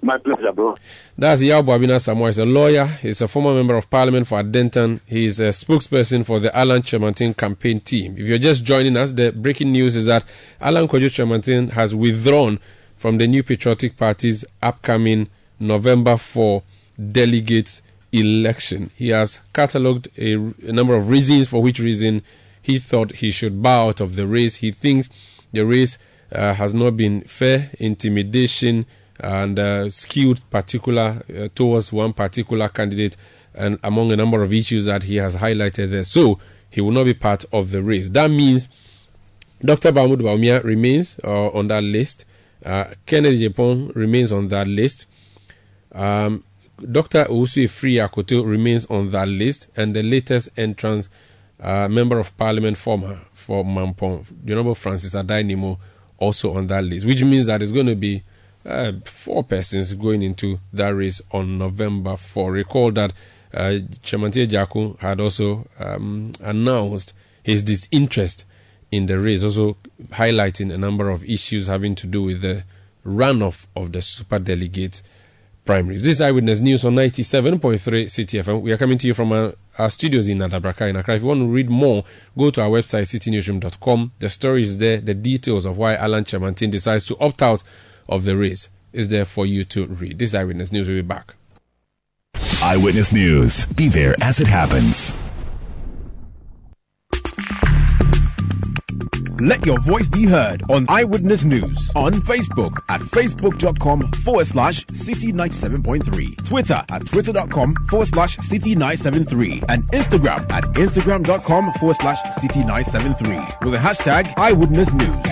My pleasure, bro. That's Yaw Boabeng Asamoah. He's a lawyer. He's a former member of parliament for Adentan. He's a spokesperson for the Alan Kyerematen campaign team. If you're just joining us, the breaking news is that Alan Kwadwo Kyerematen has withdrawn from the New Patriotic Party's upcoming November fourth delegates election. He has catalogued a, a number of reasons for which reason he thought he should bow out of the race. He thinks the race... Uh, has not been fair, intimidation, and uh, skewed particular uh, towards one particular candidate, and among a number of issues that he has highlighted there. So he will not be part of the race. That means Doctor Mahmood Bawumia remains uh, on that list. Uh, Kennedy Agyapong remains on that list. Um, Doctor Owusu Efiri-Akoto remains on that list, and the latest entrance, uh, Member of Parliament former for Mampong, the Honourable Francis Adai-Nimo, also on that list, which means that it's going to be uh, four persons going into that race on November fourth. Recall that uh, Chimamanda Jaku had also um, announced his disinterest in the race, also highlighting a number of issues having to do with the runoff of the superdelegates primaries. This is Eyewitness News on ninety-seven point three City F M. We are coming to you from our, our studios in Adabraka in Accra. If you want to read more, go to our website, city newsroom dot com. The story is there. The details of why Alan Kyerematen decides to opt out of the race is there for you to read. This is Eyewitness News. We'll be back. Eyewitness News. Be there as it happens. Let your voice be heard on Eyewitness News on Facebook at facebook.com forward slash city 97.3, Twitter at twitter.com forward slash city 973, and Instagram at instagram.com forward slash city 973 with the hashtag Eyewitness News.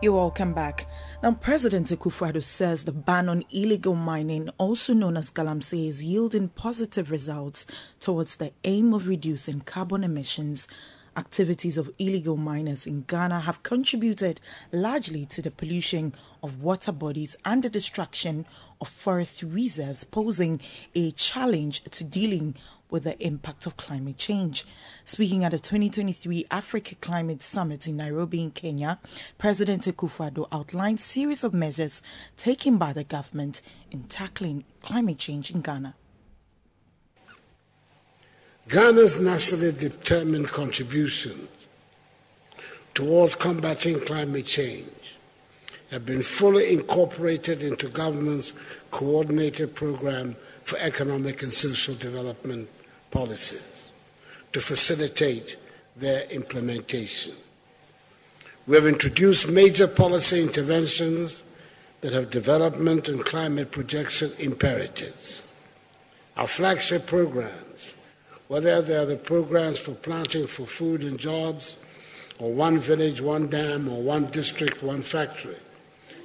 You're welcome back. Now, President Akufo-Addo says the ban on illegal mining, also known as galamsey, is yielding positive results towards the aim of reducing carbon emissions. Activities of illegal miners in Ghana have contributed largely to the pollution of water bodies and the destruction of forest reserves, posing a challenge to dealing with the impact of climate change. Speaking at the twenty twenty-three Africa Climate Summit in Nairobi in Kenya, President Akufo-Addo outlined a series of measures taken by the government in tackling climate change in Ghana. Ghana's nationally determined contribution towards combating climate change have been fully incorporated into government's coordinated program for economic and social development policies to facilitate their implementation. We have introduced major policy interventions that have development and climate projection imperatives. Our flagship programs, whether they are the programs for planting for food and jobs, or one village, one dam, or one district, one factory,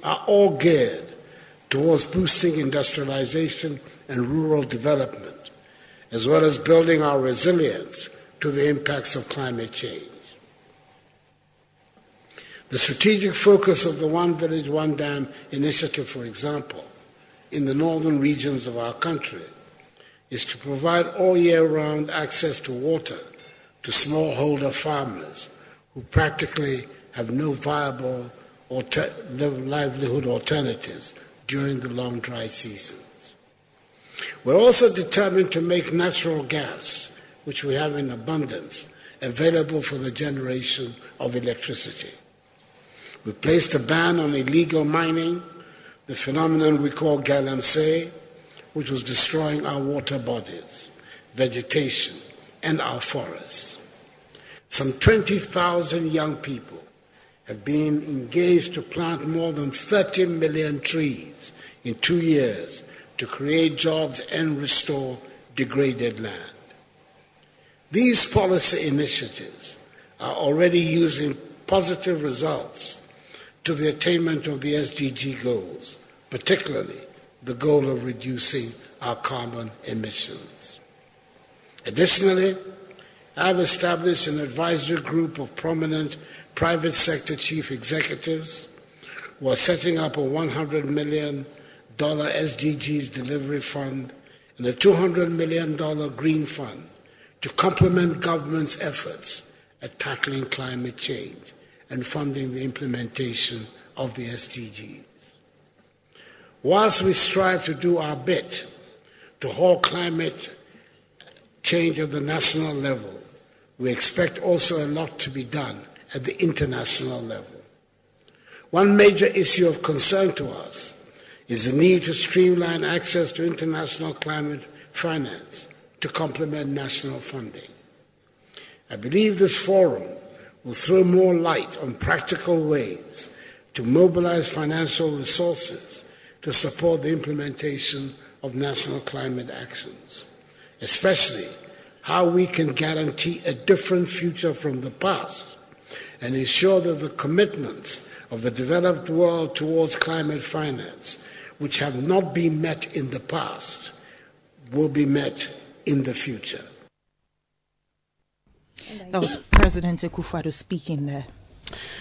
are all geared towards boosting industrialization and rural development, as well as building our resilience to the impacts of climate change. The strategic focus of the One Village, One Dam initiative, for example, in the northern regions of our country, is to provide all year round access to water to smallholder farmers who practically have no viable alter- livelihood alternatives during the long dry seasons. We're also determined to make natural gas, which we have in abundance, available for the generation of electricity. We placed a ban on illegal mining, the phenomenon we call galamsey, which was destroying our water bodies, vegetation, and our forests. Some twenty thousand young people have been engaged to plant more than thirty million trees in two years to create jobs and restore degraded land. These policy initiatives are already using positive results to the attainment of the S D G goals, particularly the goal of reducing our carbon emissions. Additionally, I've established an advisory group of prominent private sector chief executives who are setting up a one hundred million dollars S D Gs delivery fund and a two hundred million dollars green fund to complement government's efforts at tackling climate change and funding the implementation of the S D Gs. Whilst we strive to do our bit to halt climate change at the national level, we expect also a lot to be done at the international level. One major issue of concern to us is the need to streamline access to international climate finance to complement national funding. I believe this forum will throw more light on practical ways to mobilize financial resources to support the implementation of national climate actions, especially how we can guarantee a different future from the past and ensure that the commitments of the developed world towards climate finance, which have not been met in the past, will be met in the future. That was President Akufo-Addo speaking there.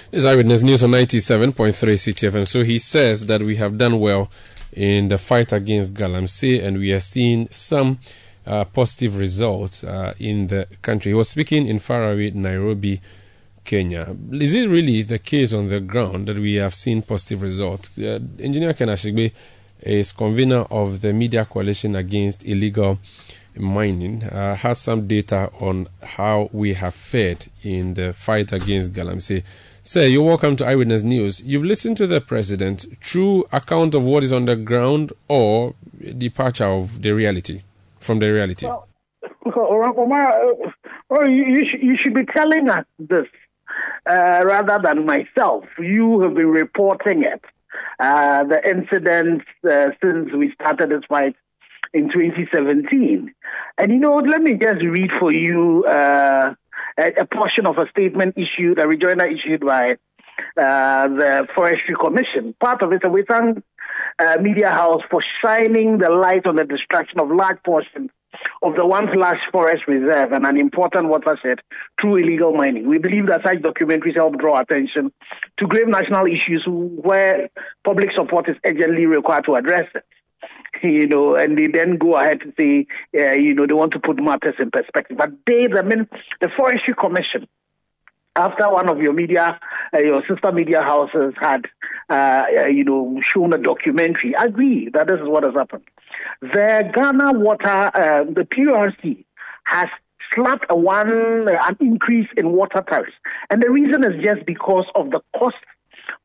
This is Eyewitness News on ninety-seven point three City F M. So he says that we have done well in the fight against galamsey, and we are seeing some uh, positive results uh, in the country. He was speaking in faraway Nairobi, Kenya. Is it really the case on the ground that we have seen positive results? Uh, Engineer Ken Ashigbey is convener of the Media Coalition Against Illegal Mining, uh, has some data on how we have fared in the fight against galamsey. Sir, you're welcome to Eyewitness News. You've listened to the president. True account of what is on the ground, or departure of the reality, from the reality? Well, well you, you, should, you should be telling us this uh, rather than myself. You have been reporting it. Uh, the incidents uh, since we started this fight in twenty seventeen. And, you know, let me just read for you uh, a, a portion of a statement issued, a rejoinder issued by uh, the Forestry Commission. Part of it, so we thank uh, Media House for shining the light on the destruction of large portions of the once large forest reserve and an important watershed through illegal mining. We believe that such documentaries help draw attention to grave national issues where public support is urgently required to address it. You know, and they then go ahead to say, uh, you know, they want to put matters in perspective. But they, the, min- the Forestry Commission, after one of your media, uh, your sister media houses had, uh, you know, shown a documentary, agree that this is what has happened. The Ghana Water, uh, the P R C, has slapped a one an increase in water tariffs, and the reason is just because of the cost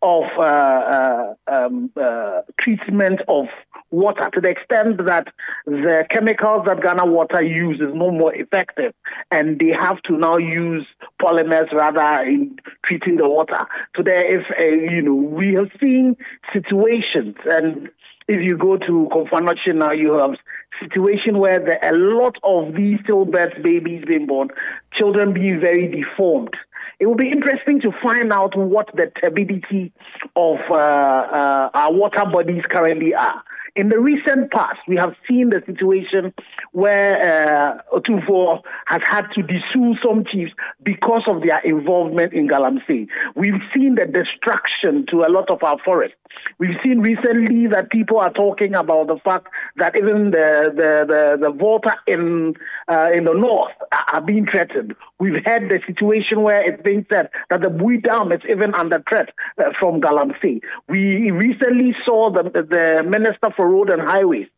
of uh, uh, um, uh, treatment of water, to the extent that the chemicals that Ghana Water use is no more effective, and they have to now use polymers rather in treating the water. Today, if uh, you know, we have seen situations, and if you go to Kofanochin now, you have situation where there are a lot of these stillbirth babies being born, children being very deformed. It will be interesting to find out what the turbidity of uh, uh, our water bodies currently are. In the recent past, we have seen the situation where uh, Otunfo has had to disue some chiefs because of their involvement in galamsey. We've seen the destruction to a lot of our forests. We've seen recently that people are talking about the fact that even the the the, the water in uh, in the north are being threatened. We've had the situation where it's being said that the Bui Dam is even under threat uh, from galamsey. We recently saw the the minister for road and highways,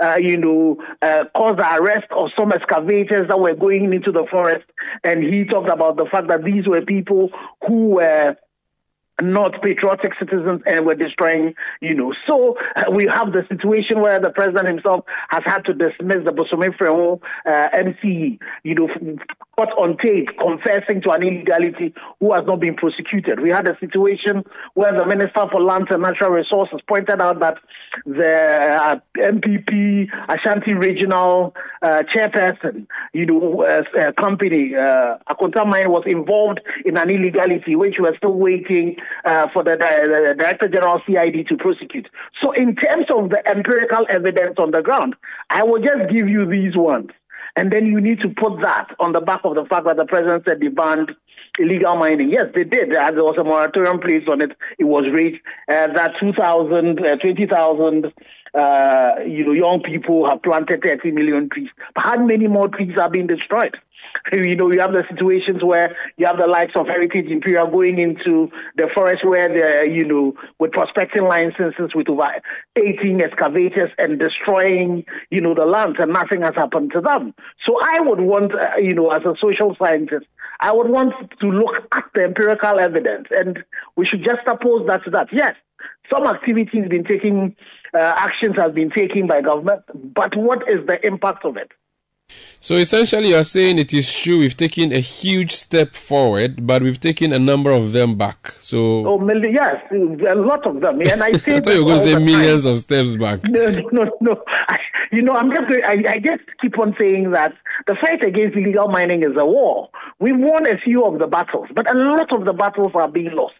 uh, you know, uh, cause the arrest of some excavators that were going into the forest, and he talked about the fact that these were people who were not patriotic citizens and were destroying, you know. So uh, we have the situation where the president himself has had to dismiss the Bosome Frewo uh, M C, you know, caught on tape confessing to an illegality who has not been prosecuted. We had a situation where the Minister for Lands and Natural Resources pointed out that the uh, M P P Ashanti Regional uh, Chairperson, you know, uh, uh, company, uh, Akonta Mine, was involved in an illegality which we are still waiting Uh, for the, the, the Director General C I D to prosecute. So in terms of the empirical evidence on the ground, I will just give you these ones. And then you need to put that on the back of the fact that the president said they banned illegal mining. Yes, they did. There was a moratorium placed on it. It was raised uh, that two thousand, uh, twenty thousand uh, you know, young people have planted thirty million trees. But how many more trees are being destroyed? You know, you have the situations where you have the likes of Heritage Imperial going into the forest where they're, you know, with prospecting licenses with over eighteen excavators and destroying, you know, the lands, and nothing has happened to them. So I would want, uh, you know, as a social scientist, I would want to look at the empirical evidence, and we should just oppose that to that. Yes, some activity has been taking, uh, actions have been taken by government, but what is the impact of it? So essentially you are saying it is true we've taken a huge step forward, but we've taken a number of them back. So oh, yes, a lot of them. And I, say I thought you were going to say millions time. of steps back. No, no, no. I, you know, I'm just. I, I just keep on saying that the fight against illegal mining is a war. We've won a few of the battles, but a lot of the battles are being lost.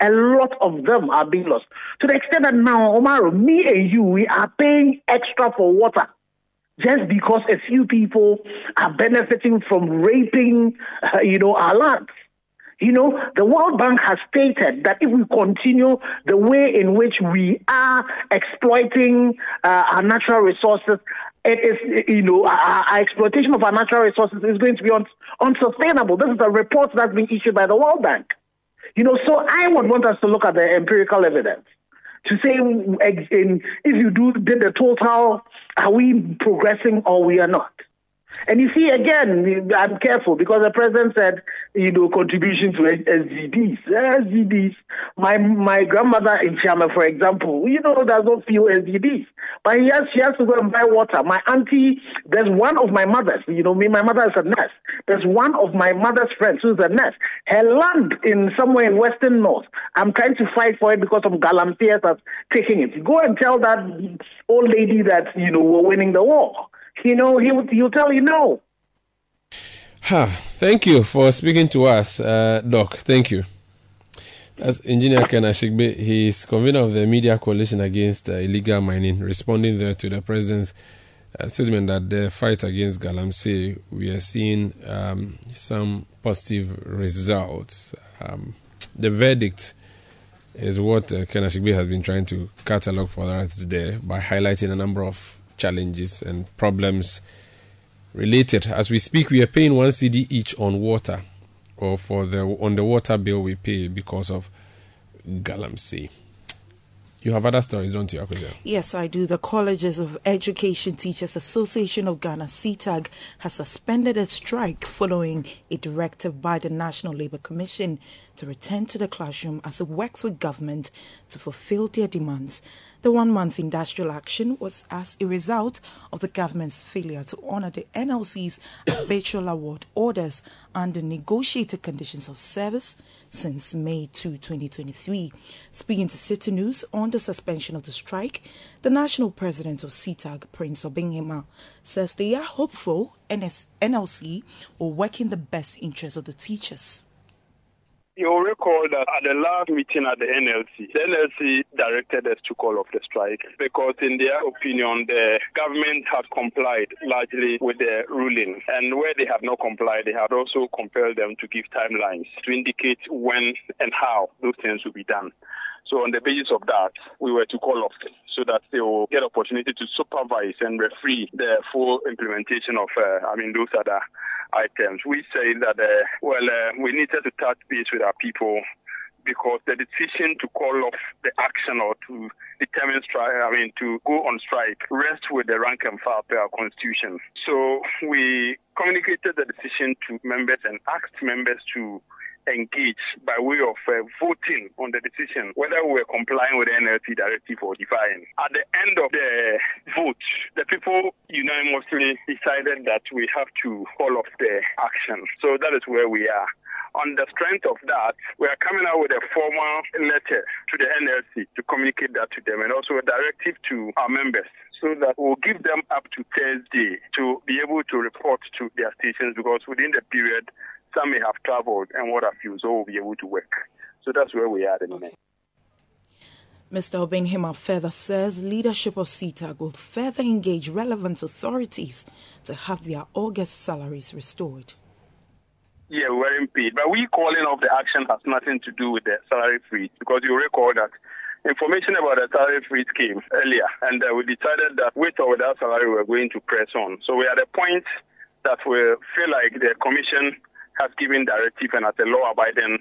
A lot of them are being lost to the extent that now, Umaru, me and you, we are paying extra for water. Just because a few people are benefiting from raping, uh, you know, our lands. You know, the World Bank has stated that if we continue the way in which we are exploiting uh, our natural resources, it is, you know, our, our exploitation of our natural resources is going to be un- unsustainable. This is a report that's been issued by the World Bank. You know, so I would want us to look at the empirical evidence. To say, in, if you do did the total, are we progressing or we are not? And you see, again, I'm careful because the president said, you know, contribution to S D Gs. S D Gs. My my grandmother in Chiama, for example, you know, does not feel S D Gs. But yes, she has to go and buy water. My auntie, there's one of my mothers, you know, me, my mother is a nurse. There's one of my mother's friends who's a nurse. Her land in somewhere in Western North, I'm trying to fight for it because of galamsey that's taking it. Go and tell that old lady that, you know, we're winning the war. You know, he would, he'll tell you no. Ha! Thank you for speaking to us, uh, Doc. Thank you. That's Engineer Ken Ashigbey. He is convener of the Media Coalition Against uh, Illegal Mining, responding there to the president's uh, statement that the fight against galamsey, we are seeing um, some positive results. Um, the verdict is what uh, Ken Ashigbey has been trying to catalogue for us today by highlighting a number of challenges and problems related. As we speak, we are paying one cedi each on water, or for the on the water bill we pay because of galamsey. You have other stories, don't you, Akosua? Yes, I do. The Colleges of Education Teachers Association of Ghana, C T A G, has suspended a strike following a directive by the National Labour Commission to return to the classroom as it works with government to fulfil their demands. The one-month industrial action was as a result of the government's failure to honour the N L C's arbitral award orders and the negotiated conditions of service since May second, twenty twenty-three. Speaking to City News on the suspension of the strike, the national president of C T A G, Prince Obeng-Himah, says they are hopeful N L C will work in the best interest of the teachers. You'll recall that at the last meeting at the N L C, the N L C directed us to call off the strike because, in their opinion, the government had complied largely with the ruling. And where they have not complied, they had also compelled them to give timelines to indicate when and how those things will be done. So on the basis of that, we were to call off so that they will get opportunity to supervise and referee the full implementation of, uh, I mean, those other items. We say that, uh, well, uh, we needed to touch base with our people because the decision to call off the action or to determine strike, I mean, to go on strike, rests with the rank and file per our constitution. So we communicated the decision to members and asked members to engage by way of uh, voting on the decision whether we were complying with the N L C directive or defying. At the end of the vote, the people unanimously decided that we have to call off the action. So that is where we are. On the strength of that, we are coming out with a formal letter to the N L C to communicate that to them, and also a directive to our members, so that we'll give them up to Thursday to be able to report to their stations, because within the period, some may have traveled and what have you, so we'll be able to work. So that's where we are at the moment. Mister Obeng-Himah further says leadership of C T A G will further engage relevant authorities to have their August salaries restored. Yeah, we're impeded. But we calling off the action has nothing to do with the salary freeze, because you recall that information about the salary freeze came earlier, and uh, we decided that with or without salary, we're going to press on. So we're at a point that we feel like the commission has given directive, and as a law-abiding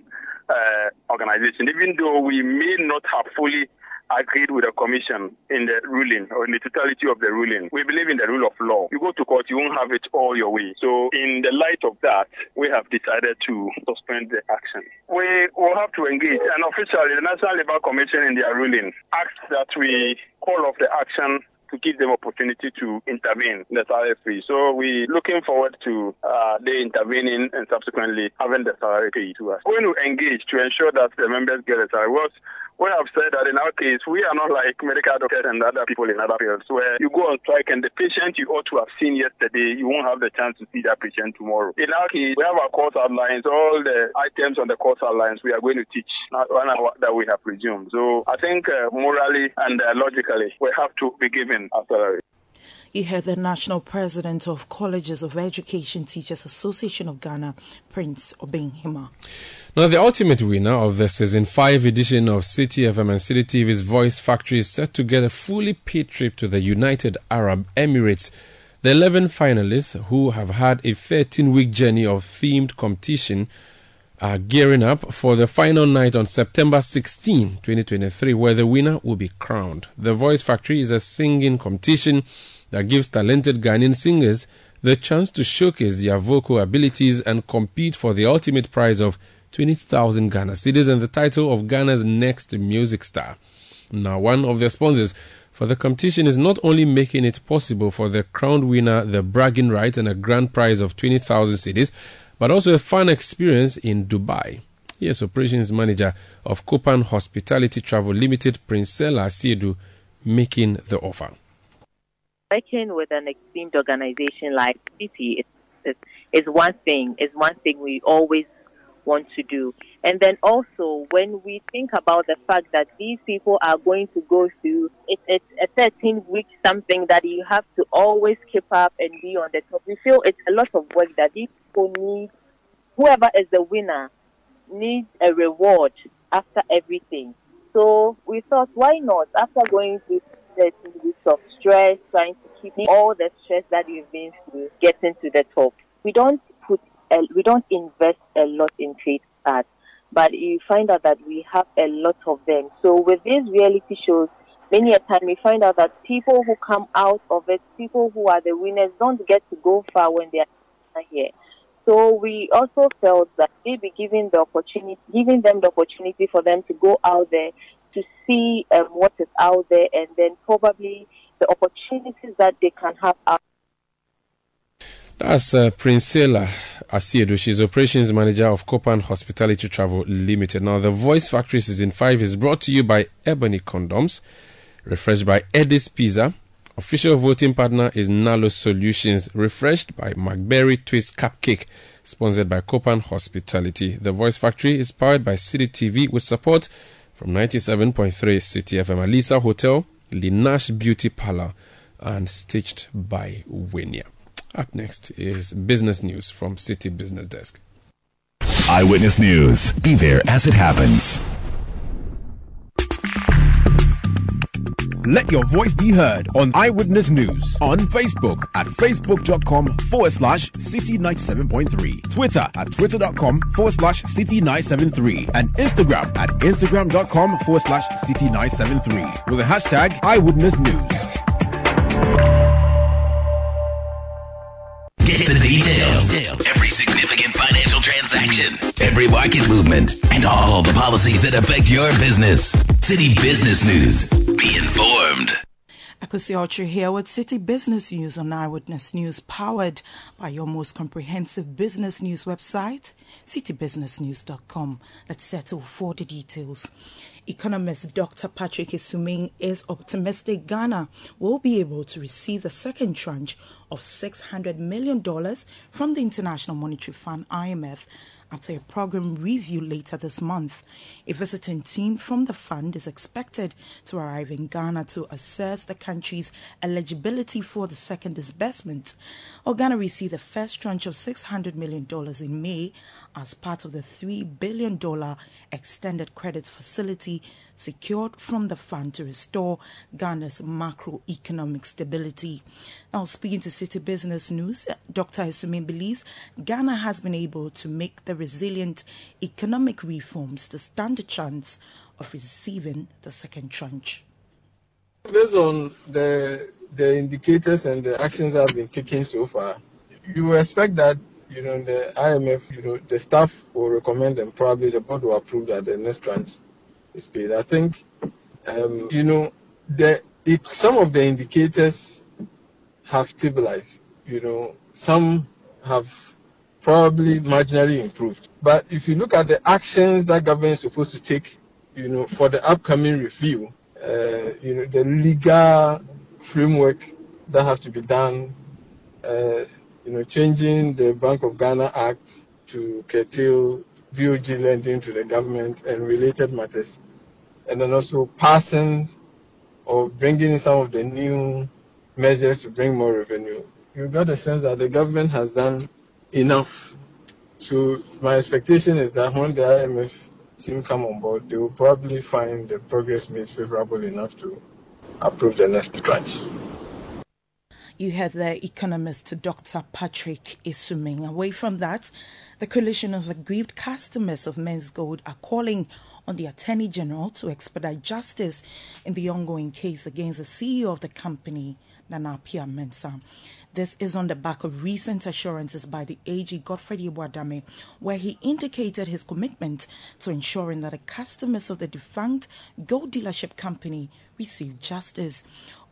uh, organization, even though we may not have fully agreed with the commission in the ruling or in the totality of the ruling, we believe in the rule of law. You go to court, you won't have it all your way. So in the light of that, we have decided to suspend the action. We will have to engage, and officially the National Labour Commission in their ruling asked that we call off the action to give them opportunity to intervene in the salary fee. So we're looking forward to uh, they intervening and subsequently having the salary paid to us. We're going to engage to ensure that the members get a salary. What's Well, I've said that in our case, we are not like medical doctors and other people in other fields where you go on strike and the patient you ought to have seen yesterday, you won't have the chance to see that patient tomorrow. In our case, we have our course outlines, all the items on the course outlines we are going to teach one hour that we have resumed. So I think uh, morally and uh, logically, we have to be given our salary. You heard the National President of Colleges of Education Teachers Association of Ghana, Prince Obeng-Himah. Now, the ultimate winner of the Season five edition of City F M and City T V's Voice Factory is set to get a fully paid trip to the United Arab Emirates. The eleven finalists, who have had a thirteen-week journey of themed competition, are gearing up for the final night on September sixteenth, twenty twenty-three, where the winner will be crowned. The Voice Factory is a singing competition that gives talented Ghanaian singers the chance to showcase their vocal abilities and compete for the ultimate prize of twenty thousand Ghana cedis and the title of Ghana's Next Music Star. Now, one of the sponsors for the competition is not only making it possible for the crowned winner the bragging rights and a grand prize of twenty thousand cedis, but also a fun experience in Dubai. Here's Operations Manager of Copan Hospitality Travel Limited, Princella Siedu, making the offer. Working with an esteemed organization like City is, is one thing, is one thing we always want to do. And then also, when we think about the fact that these people are going to go through, it, it's a thirteen-week something that you have to always keep up and be on the top. We feel it's a lot of work that these people need. Whoever is the winner needs a reward after everything. So we thought, why not? After going through thirteen weeks of stress, trying to keep all the stress that you've been through, getting to the top. We don't put, a, we don't invest a lot in trade arts, but you find out that we have a lot of them. So with these reality shows, many a time we find out that people who come out of it, people who are the winners, don't get to go far when they are here. So we also felt that they'd be given the opportunity, giving them the opportunity for them to go out there, to see um, what is out there and then probably the opportunities that they can have out. That's uh, Princella Asiedu. She's Operations Manager of Copan Hospitality Travel Limited. Now, the Voice Factory Season five is brought to you by Ebony Condoms, refreshed by Eddie's Pizza. Official voting partner is Nalo Solutions, refreshed by McBerry Twist Cupcake, sponsored by Copan Hospitality. The Voice Factory is powered by City T V with support from ninety-seven point three City F M, Alisa Hotel, Linash Beauty Parlor, and stitched by Winia. Up next is business news from City Business Desk. Eyewitness News. Be there as it happens. Let your voice be heard on Eyewitness News on Facebook at facebook.com forward slash city 97.3, Twitter at twitter.com forward slash city 973, and Instagram at instagram.com forward slash city 973 with the hashtag Eyewitness News. Get the details. Every significant financial transaction, every market movement, and all the policies that affect your business. City Business News. Be informed. Akosua Otchere here with City Business News on Eyewitness News, powered by your most comprehensive business news website, city business news dot com. Let's settle for the details. Economist Doctor Patrick Esuming is optimistic Ghana will be able to receive the second tranche of six hundred million dollars from the International Monetary Fund, I M F, after a program review later this month. A visiting team from the fund is expected to arrive in Ghana to assess the country's eligibility for the second disbursement. Or Ghana received the first tranche of six hundred million dollars in May as part of the three billion dollars extended credit facility secured from the fund to restore Ghana's macroeconomic stability. Now, speaking to City Business News, Doctor Esuming believes Ghana has been able to make the resilient economic reforms to stand a chance of receiving the second tranche. Based on the the indicators and the actions that have been taken so far, you expect that, you know, the I M F, you know, the staff will recommend and probably the board will approve that the next tranche is paid. I think, um, you know, the the, some of the indicators have stabilized, you know, some have probably marginally improved. But if you look at the actions that government is supposed to take, you know, for the upcoming review, uh, you know, the legal framework that has to be done, uh, you know, changing the Bank of Ghana Act to curtail V O G lending to the government and related matters, and then also passing or bringing in some of the new measures to bring more revenue. You got the sense that the government has done enough. So my expectation is that when the I M F team come on board, they will probably find the progress made favorable enough to approve the next tranche. You heard the economist Doctor Patrick Esuming. Away from that, the Coalition of Aggrieved Customers of Men's Gold are calling on the Attorney General to expedite justice in the ongoing case against the C E O of the company, Nana Pia Mensah. This is on the back of recent assurances by the A G Godfred Ibuadame, where he indicated his commitment to ensuring that the customers of the defunct gold dealership company receive justice.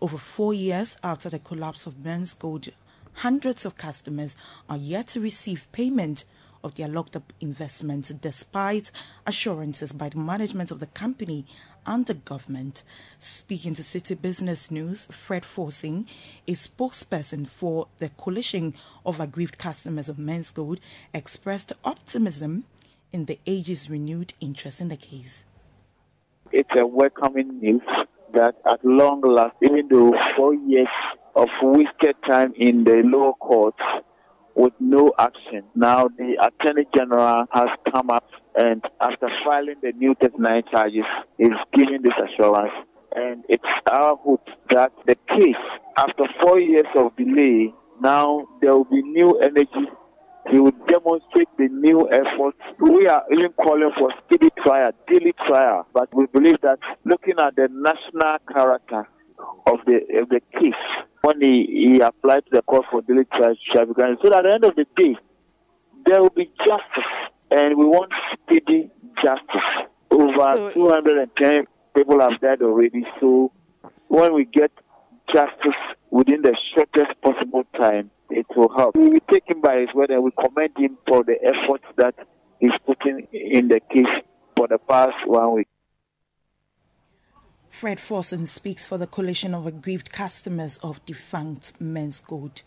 Over four years after the collapse of Men's Gold, hundreds of customers are yet to receive payment of their locked-up investments, despite assurances by the management of the company and the government. Speaking to City Business News, Fred Forsing, a spokesperson for the Coalition of Aggrieved Customers of Men's Gold, expressed optimism in the A G's renewed interest in the case. It's a welcoming news that at long last, even though four years of wasted time in the lower courts with no action, now the Attorney General has come up and after filing the new thirty-nine charges is giving this assurance. And it's our hope that the case, after four years of delay, now there will be new energy. He will demonstrate the new efforts. We are even calling for speedy trial, daily trial, but we believe that looking at the national character of the of the case, when he, he applied to the court for daily trial, shall be granted. So at the end of the day, there will be justice, and we want speedy justice. Over two hundred ten people have died already, so when we get justice within the shortest possible time, it will help. We take him by his word and we commend him for the efforts that he's putting in the case for the past one week. Fred Forson speaks for the Coalition of Aggrieved Customers of Defunct Men's Gold.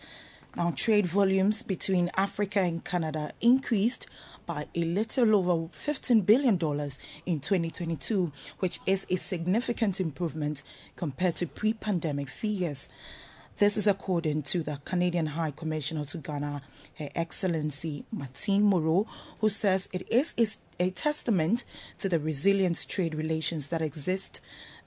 Now, trade volumes between Africa and Canada increased by a little over fifteen billion dollars in twenty twenty-two, which is a significant improvement compared to pre-pandemic figures. This is according to the Canadian High Commissioner to Ghana, Her Excellency Martine Moreau, who says it is, is a testament to the resilient trade relations that exist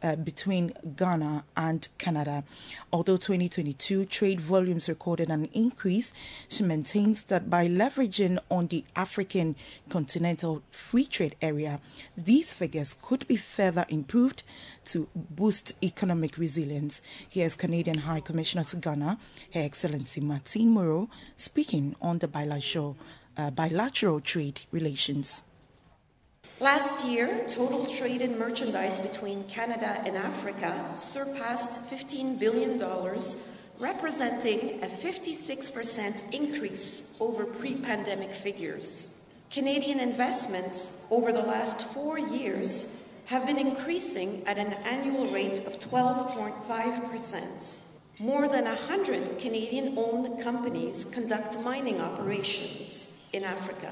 uh, between Ghana and Canada. Although twenty twenty-two trade volumes recorded an increase, she maintains that by leveraging on the African Continental Free Trade Area, these figures could be further improved to boost economic resilience. Here's Canadian High Commissioner to Ghana, Her Excellency Martine Moreau, speaking on the bilateral, uh, bilateral trade relations. Last year, total trade in merchandise between Canada and Africa surpassed fifteen billion dollars, representing a fifty-six percent increase over pre-pandemic figures. Canadian investments over the last four years have been increasing at an annual rate of twelve point five percent. More than one hundred Canadian-owned companies conduct mining operations in Africa.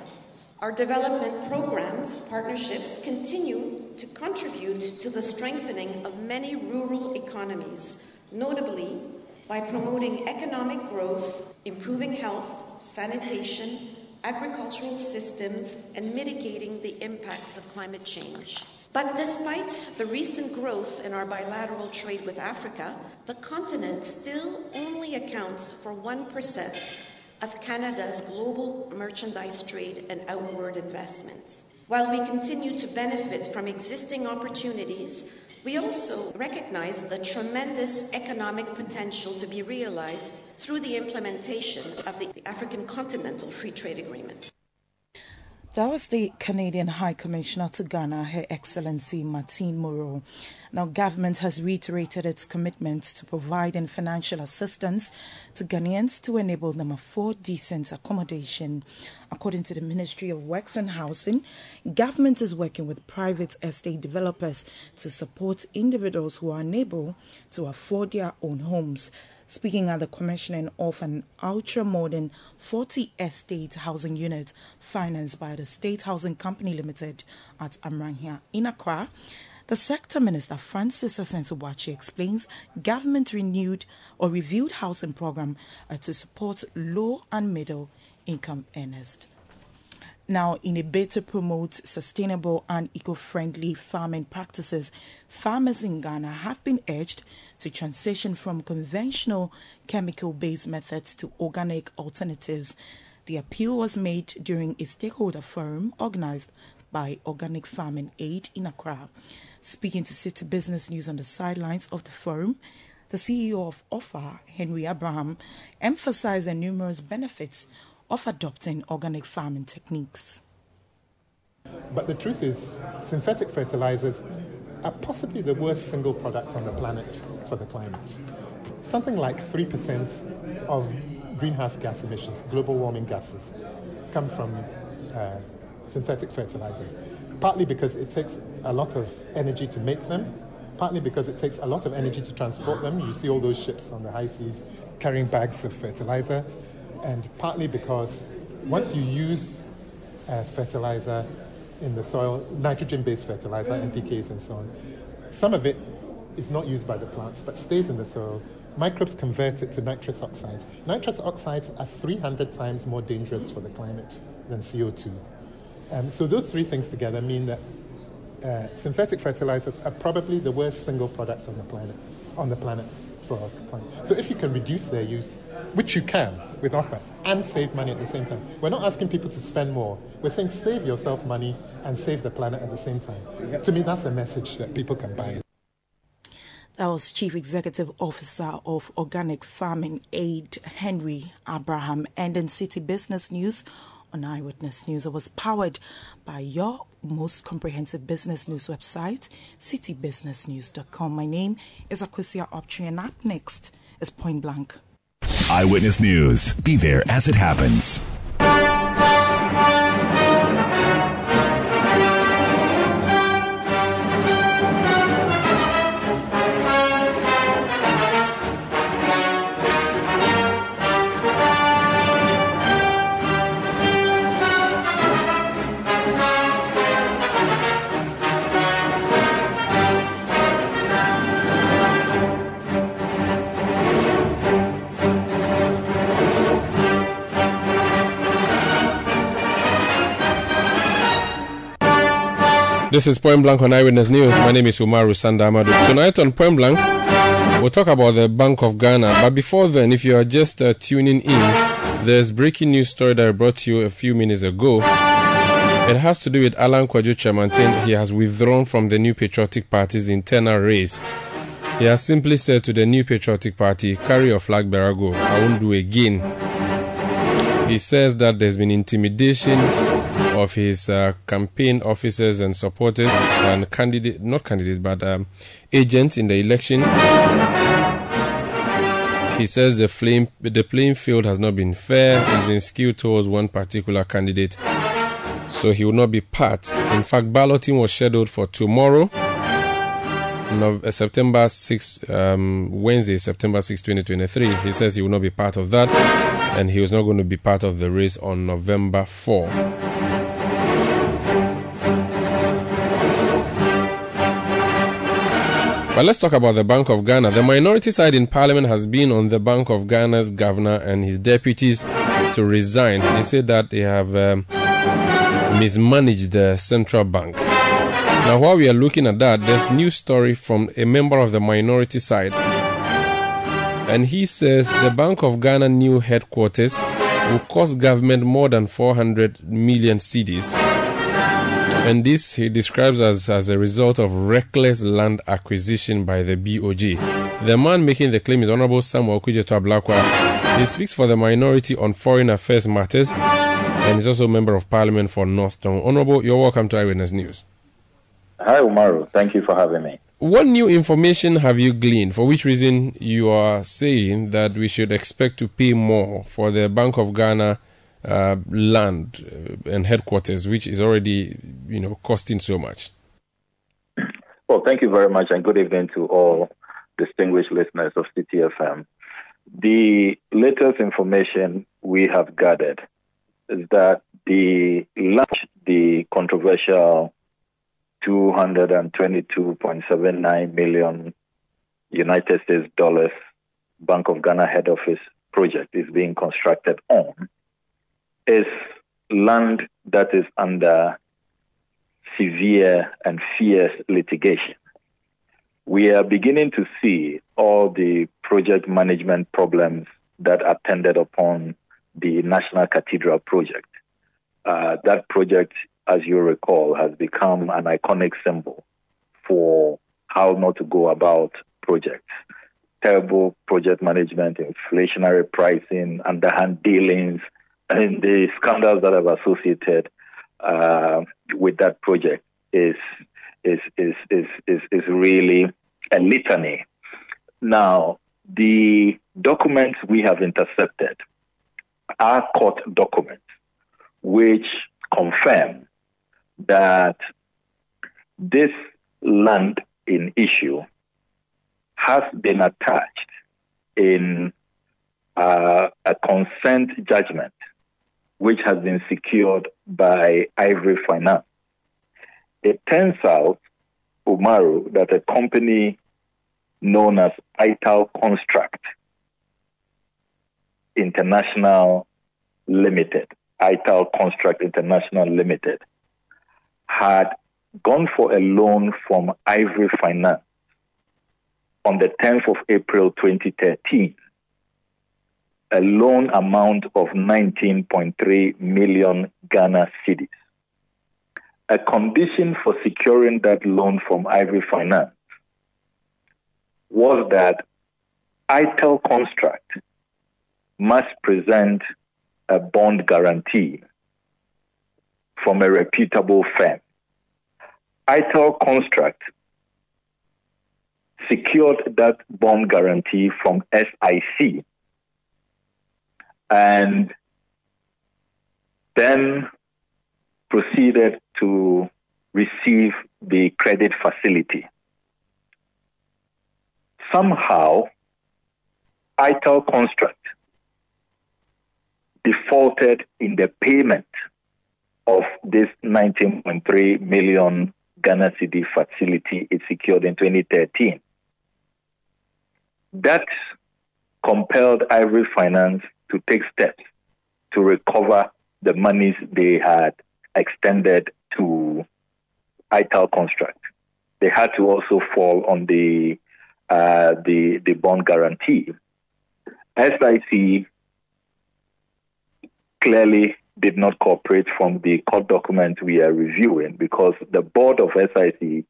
Our development programs, partnerships, continue to contribute to the strengthening of many rural economies, notably by promoting economic growth, improving health, sanitation, agricultural systems, and mitigating the impacts of climate change. But despite the recent growth in our bilateral trade with Africa, the continent still only accounts for one percent of Canada's global merchandise trade and outward investment. While we continue to benefit from existing opportunities, we also recognize the tremendous economic potential to be realized through the implementation of the African Continental Free Trade Agreement. That was the Canadian High Commissioner to Ghana, Her Excellency Martine Moreau. Now, government has reiterated its commitment to providing financial assistance to Ghanaians to enable them afford decent accommodation. According to the Ministry of Works and Housing, government is working with private estate developers to support individuals who are unable to afford their own homes. Speaking at the commissioning of an ultra-modern forty estate housing unit financed by the State Housing Company Limited at Amranhia in Accra, the Sector Minister Francis Asensubuachi explains government renewed or reviewed housing program uh, to support low and middle income earners. Now, in a bid to promote sustainable and eco-friendly farming practices, farmers in Ghana have been urged to transition from conventional chemical-based methods to organic alternatives. The appeal was made during a stakeholder forum organized by Organic Farming Aid in Accra. Speaking to City Business News on the sidelines of the forum, the C E O of O F A, Henry Abraham, emphasized the numerous benefits of adopting organic farming techniques. But the truth is, synthetic fertilizers are possibly the worst single product on the planet for the climate. Something like three percent of greenhouse gas emissions, global warming gases, come from uh, synthetic fertilizers, partly because it takes a lot of energy to make them, partly because it takes a lot of energy to transport them. You see all those ships on the high seas carrying bags of fertilizer, and partly because once you use uh, fertilizer in the soil, nitrogen-based fertilizer, N P Ks and so on, some of it is not used by the plants but stays in the soil. Microbes convert it to nitrous oxides. Nitrous oxides are three hundred times more dangerous for the climate than C O two. Um, so those three things together mean that uh, synthetic fertilizers are probably the worst single product on the planet, on the planet for our planet. So if you can reduce their use, which you can with O F A, and save money at the same time. We're not asking people to spend more. We're saying save yourself money and save the planet at the same time. To me, that's a message that people can buy. That was Chief Executive Officer of Organic Farming Aid, Henry Abraham, and in City Business News on Eyewitness News. It was powered by your most comprehensive business news website, city business news dot com. My name is Akosua Otchere, and up next is Point Blank. Eyewitness News. Be there as it happens. This is Point Blank on Eyewitness News. My name is Umaru Sanda Amadu. Tonight on Point Blank, we'll talk about the Bank of Ghana. But before then, if you are just uh, tuning in, there's breaking news story that I brought to you a few minutes ago. It has to do with Alan Kwadwo Kyerematen. He has withdrawn from the New Patriotic Party's internal race. He has simply said to the New Patriotic Party, carry your flag, Berago. I won't do again. He says that there's been intimidation of his uh, campaign officers and supporters and candidate, not candidates, but um, agents in the election. He says the, flame, the playing field has not been fair. It's been skewed towards one particular candidate. So he will not be part. In fact, balloting was scheduled for tomorrow, September sixth, um, Wednesday, September sixth, twenty twenty-three. He says he will not be part of that, and he was not going to be part of the race on November fourth. But let's talk about the Bank of Ghana. The minority side in Parliament has been on the Bank of Ghana's governor and his deputies to resign. They say that they have um, mismanaged the central bank. Now, while we are looking at that, there's a new story from a member of the minority side. And he says the Bank of Ghana new headquarters will cost government more than four hundred million cedis. And this he describes as, as a result of reckless land acquisition by the B O G. The man making the claim is Honorable Samuel Okudjeto Ablakwa. He speaks for the minority on foreign affairs matters. and is also a member of Parliament for North Town. Honourable, you're welcome to Eyewitness News. Hi, Umaru. Thank you for having me. What new information have you gleaned, for which reason you are saying that we should expect to pay more for the Bank of Ghana uh, land and headquarters, which is already, you know, costing so much? Well, thank you very much, and good evening to all distinguished listeners of City F M. The latest information we have gathered is that the large, the controversial two hundred twenty-two point seven nine million United States dollars Bank of Ghana head office project is being constructed on is land that is under severe and fierce litigation. We are beginning to see all the project management problems that attended upon the National Cathedral project. Uh, that project, as you recall, has become an iconic symbol for how not to go about projects. Terrible project management, inflationary pricing, underhand dealings, and the scandals that have associated uh, with that project is is is is is is really a litany. Now, the documents we have intercepted are court documents, which confirm that this land in issue has been attached in uh, a consent judgment which has been secured by Ivory Finance. It turns out, Umaru, that a company known as Ital Construct International Limited, Ital Construct International Limited, had gone for a loan from Ivory Finance on the tenth of April twenty thirteen, a loan amount of nineteen point three million Ghana cedis. A condition for securing that loan from Ivory Finance was that Ital Construct must present a bond guarantee from a reputable firm. Ital Construct secured that bond guarantee from S I C, and then proceeded to receive the credit facility. Somehow, Ital Construct defaulted in the payment of this nineteen point three million Ghana cedi facility it secured in twenty thirteen. That compelled Ivory Finance to take steps to recover the monies they had extended to Ital Construct. They had to also fall on the uh, the, the bond guarantee. S I C clearly did not cooperate from the court document we are reviewing, because the board of S I C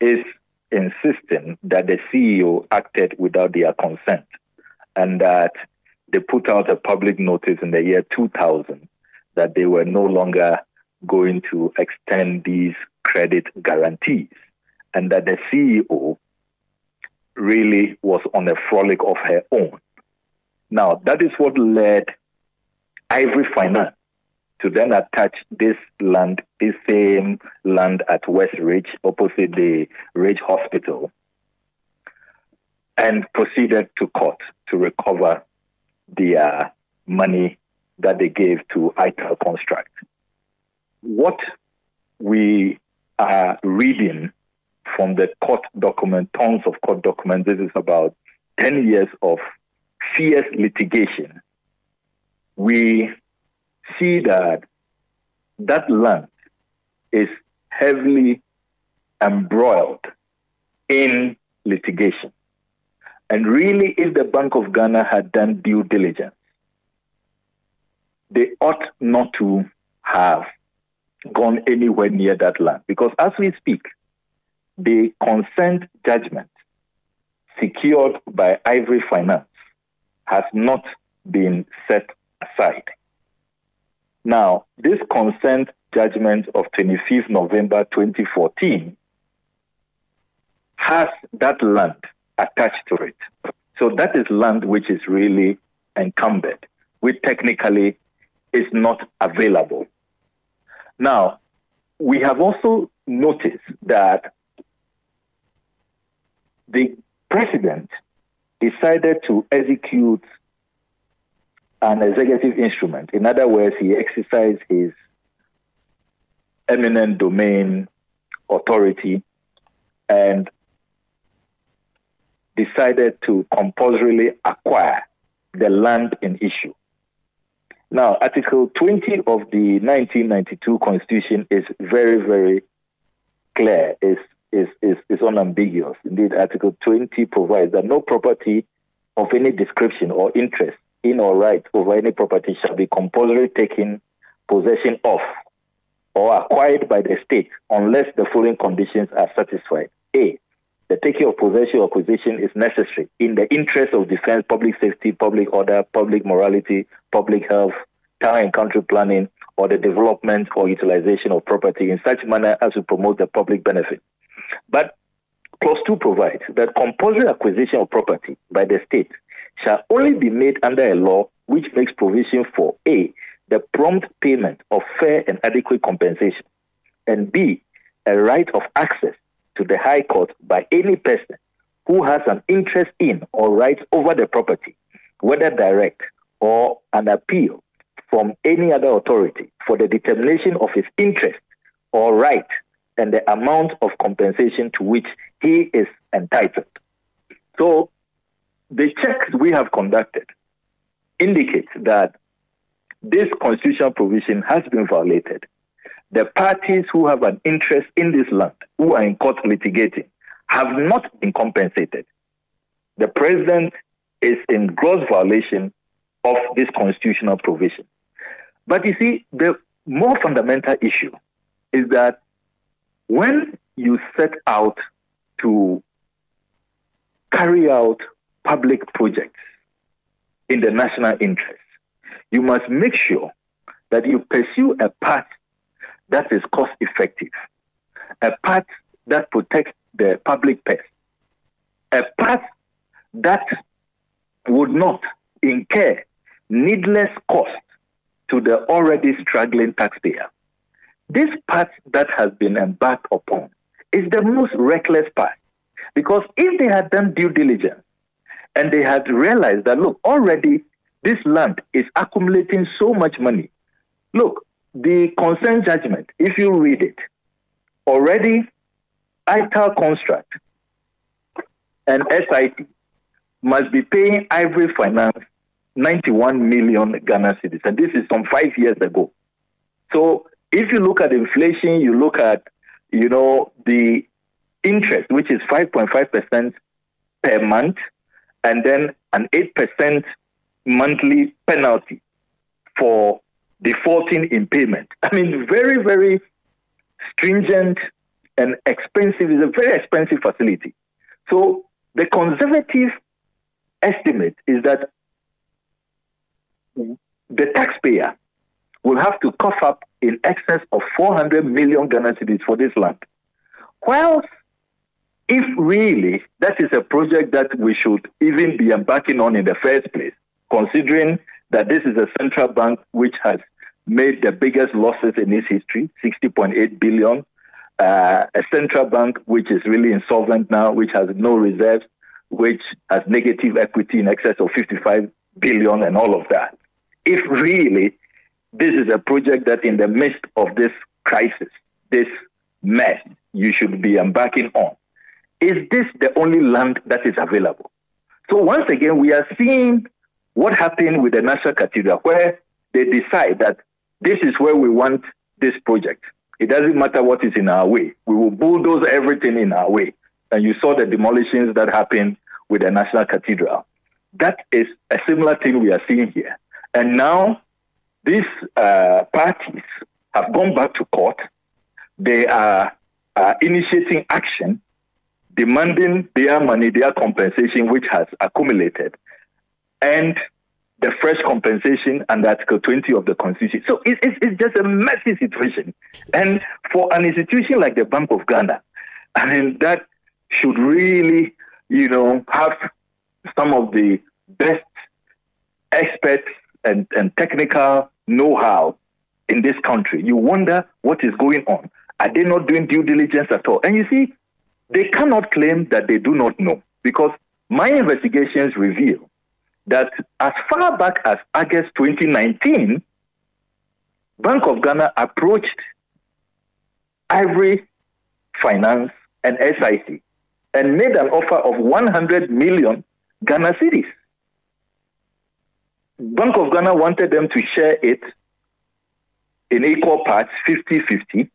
is insisting that the C E O acted without their consent, and that they put out a public notice in the year two thousand that they were no longer going to extend these credit guarantees, and that the C E O really was on a frolic of her own. Now, that is what led Ivory Finance to then attach this land, this same land at West Ridge, opposite the Ridge Hospital, and proceeded to court to recover the uh, money that they gave to Ital Construct. What we are reading from the court document, tons of court documents, this is about ten years of fierce litigation. We see that that land is heavily embroiled in litigation. And really, if the Bank of Ghana had done due diligence, they ought not to have gone anywhere near that land. Because as we speak, the consent judgment secured by Ivory Finance has not been set aside. Now, this consent judgment of twenty-fifth November twenty fourteen has that land attached to it. So that is land which is really encumbered, which technically is not available. Now, we have also noticed that the president decided to execute an executive instrument. In other words, he exercised his eminent domain authority and decided to compulsorily acquire the land in issue. Now, Article twenty of the nineteen ninety-two Constitution is very, very clear. It's, it's, it's, it's unambiguous. Indeed, Article twenty provides that no property of any description or interest in or right over any property shall be compulsorily taken possession of or acquired by the state unless the following conditions are satisfied. A. The taking of possession or acquisition is necessary in the interest of defense, public safety, public order, public morality, public health, town and country planning, or the development or utilization of property in such manner as to promote the public benefit. But clause two provides that compulsory acquisition of property by the state shall only be made under a law which makes provision for A, the prompt payment of fair and adequate compensation, and B, a right of access to the High Court by any person who has an interest in or rights over the property, whether direct or an appeal from any other authority for the determination of his interest or right and the amount of compensation to which he is entitled. So the checks we have conducted indicate that this constitutional provision has been violated. The parties who have an interest in this land, who are in court litigating, have not been compensated. The president is in gross violation of this constitutional provision. But you see, the more fundamental issue is that when you set out to carry out public projects in the national interest, you must make sure that you pursue a path that is cost-effective, a path that protects the public purse, a path that would not incur needless cost to the already struggling taxpayer. This path that has been embarked upon is the most reckless path, because if they had done due diligence and they had realized that, look, already this land is accumulating so much money, look, the consent judgment, if you read it, already I T A L Construct and S I T must be paying Ivory Finance ninety-one million Ghana cedis. And this is some five years ago. So if you look at inflation, you look at, you know, the interest, which is five point five percent per month, and then an eight percent monthly penalty for defaulting in payment. I mean, very, very stringent and expensive. It's a very expensive facility. So the conservative estimate is that the taxpayer will have to cough up in excess of four hundred million Ghana cedis for this land. Whilst if really that is a project that we should even be embarking on in the first place, considering that this is a central bank which has made the biggest losses in its history, sixty point eight billion. Uh, a central bank which is really insolvent now, which has no reserves, which has negative equity in excess of fifty-five billion and all of that. If really this is a project that in the midst of this crisis, this mess, you should be embarking on, is this the only land that is available? So once again, we are seeing what happened with the National Cathedral, where they decide that this is where we want this project. It doesn't matter what is in our way. We will bulldoze everything in our way. And you saw the demolitions that happened with the National Cathedral. That is a similar thing we are seeing here. And now these uh, parties have gone back to court. They are uh, initiating action, demanding their money, their compensation, which has accumulated. And the fresh compensation under Article twenty of the Constitution. So it's, it's, it's just a messy situation. And for an institution like the Bank of Ghana, I mean, that should really, you know, have some of the best experts and, and technical know-how in this country. You wonder what is going on. Are they not doing due diligence at all? And you see, they cannot claim that they do not know, because my investigations reveal that as far back as August twenty nineteen, Bank of Ghana approached Ivory Finance and S I C and made an offer of one hundred million Ghana cedis. Bank of Ghana wanted them to share it in equal parts, fifty-fifty,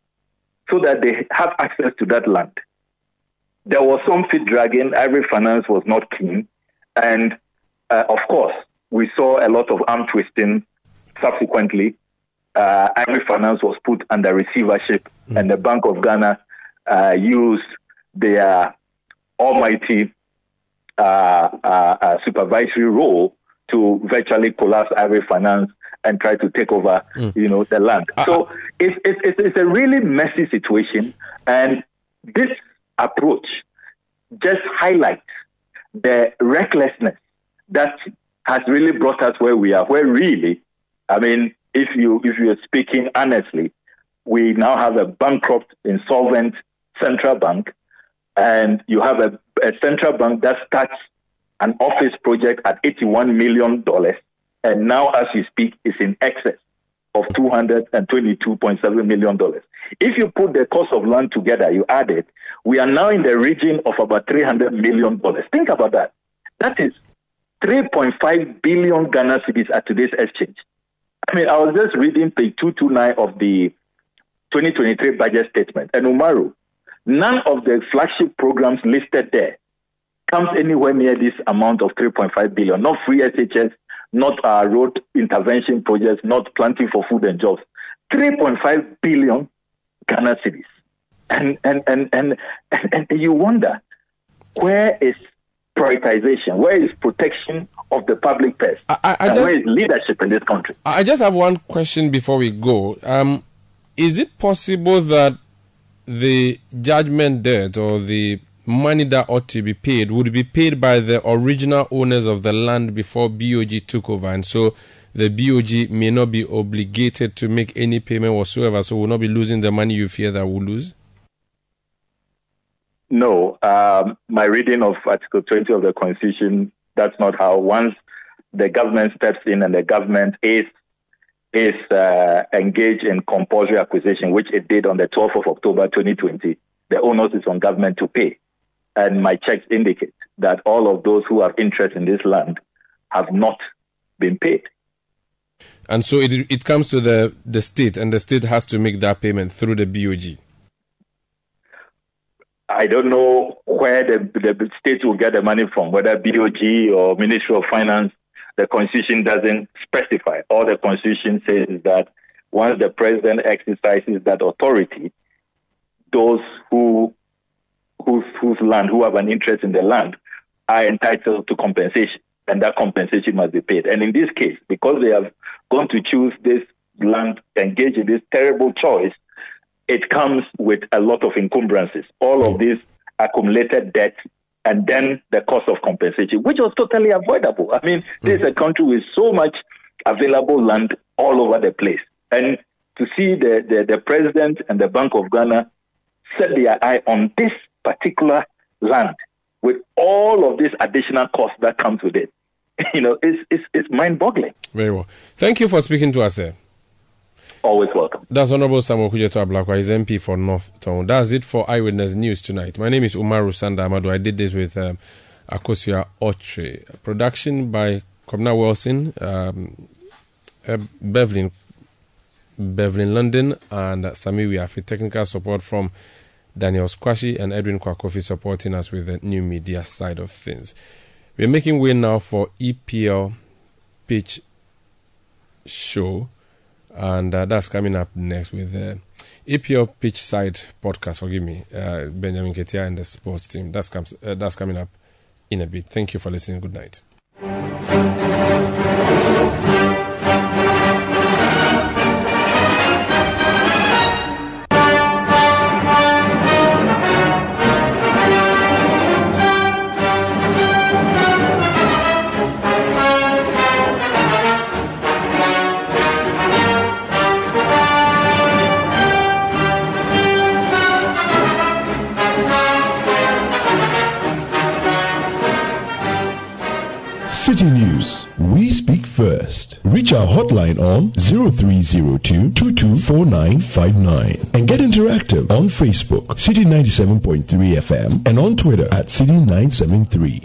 so that they have access to that land. There was some feet dragging. Ivory Finance was not keen. And, uh, of course, we saw a lot of arm twisting. Subsequently, uh, Ivory Finance was put under receivership, mm-hmm. and the Bank of Ghana uh, used their almighty uh, uh, uh, supervisory role to virtually collapse Ivory Finance and try to take over, mm. you know, the land. Uh, so it's, it's, it's a really messy situation, and this approach just highlights the recklessness that has really brought us where we are, where really, I mean, if you if you're speaking honestly, we now have a bankrupt, insolvent central bank, and you have a, a central bank that starts an office project at eighty-one million dollars, and now as you speak, is in excess of two hundred twenty-two point seven million dollars. If you put the cost of land together, you add it, we are now in the region of about three hundred million dollars. Think about that. That is three point five billion Ghana cedis at today's exchange. I mean, I was just reading page two twenty-nine of the twenty twenty-three budget statement. And Umaru, none of the flagship programs listed there comes anywhere near this amount of three point five billion dollars. Not free S H S, not our road intervention projects, not planting for food and jobs. three point five billion Ghana cedis. And and, and, and and and you wonder, where is prioritization? Where is protection of the public purse? I, I, I and just, where is leadership in this country? I just have one question before we go. Um, is it possible that the judgment debt or the money that ought to be paid would be paid by the original owners of the land before B O G took over, and so the B O G may not be obligated to make any payment whatsoever, so we'll not be losing the money you fear that we'll lose? No, um, my reading of Article twenty of the Constitution, that's not how. Once the government steps in and the government is is uh, engaged in compulsory acquisition, which it did on the twelfth of October twenty twenty, the onus is on government to pay. And my checks indicate that all of those who have interest in this land have not been paid. And so it it comes to the, the state, and the state has to make that payment through the B O G. I don't know where the, the state will get the money from, whether B O G or Ministry of Finance. The Constitution doesn't specify. All the Constitution says is that once the president exercises that authority, those who whose, whose land, who have an interest in the land, are entitled to compensation, and that compensation must be paid. And in this case, because they have gone to choose this land, engage in this terrible choice, it comes with a lot of encumbrances, all of these accumulated debt, and then the cost of compensation, which was totally avoidable. I mean, this mm-hmm. is a country with so much available land all over the place. And to see the, the, the president and the Bank of Ghana set their eye on this particular land with all of this additional cost that comes with it, you know, it's, it's, it's mind-boggling. Very well. Thank you for speaking to us, sir. Always welcome. That's Honorable Samuel Kujeto Ablakwa, his M P for North Town. That's it for Eyewitness News tonight. My name is Umaru Sanda Amadu. I did this with um, Akosua Otchere. Production by Kobna Wilson, um, uh, Bevelin, Bevelin London, and uh, Sami Yafi. Technical support from Daniel Squashi and Edwin Kwakofi, supporting us with the new media side of things. We're making way now for E P L Pitch Show. And uh, that's coming up next with the uh, E P L Pitch Side podcast. Forgive me, uh, Benjamin Ketia and the sports team. That's, comes, uh, that's coming up in a bit. Thank you for listening. Good night. City News. We speak first. Reach our hotline on zero three zero two, two two four nine five nine and get interactive on Facebook, City ninety-seven point three F M, and on Twitter at City nine seven three.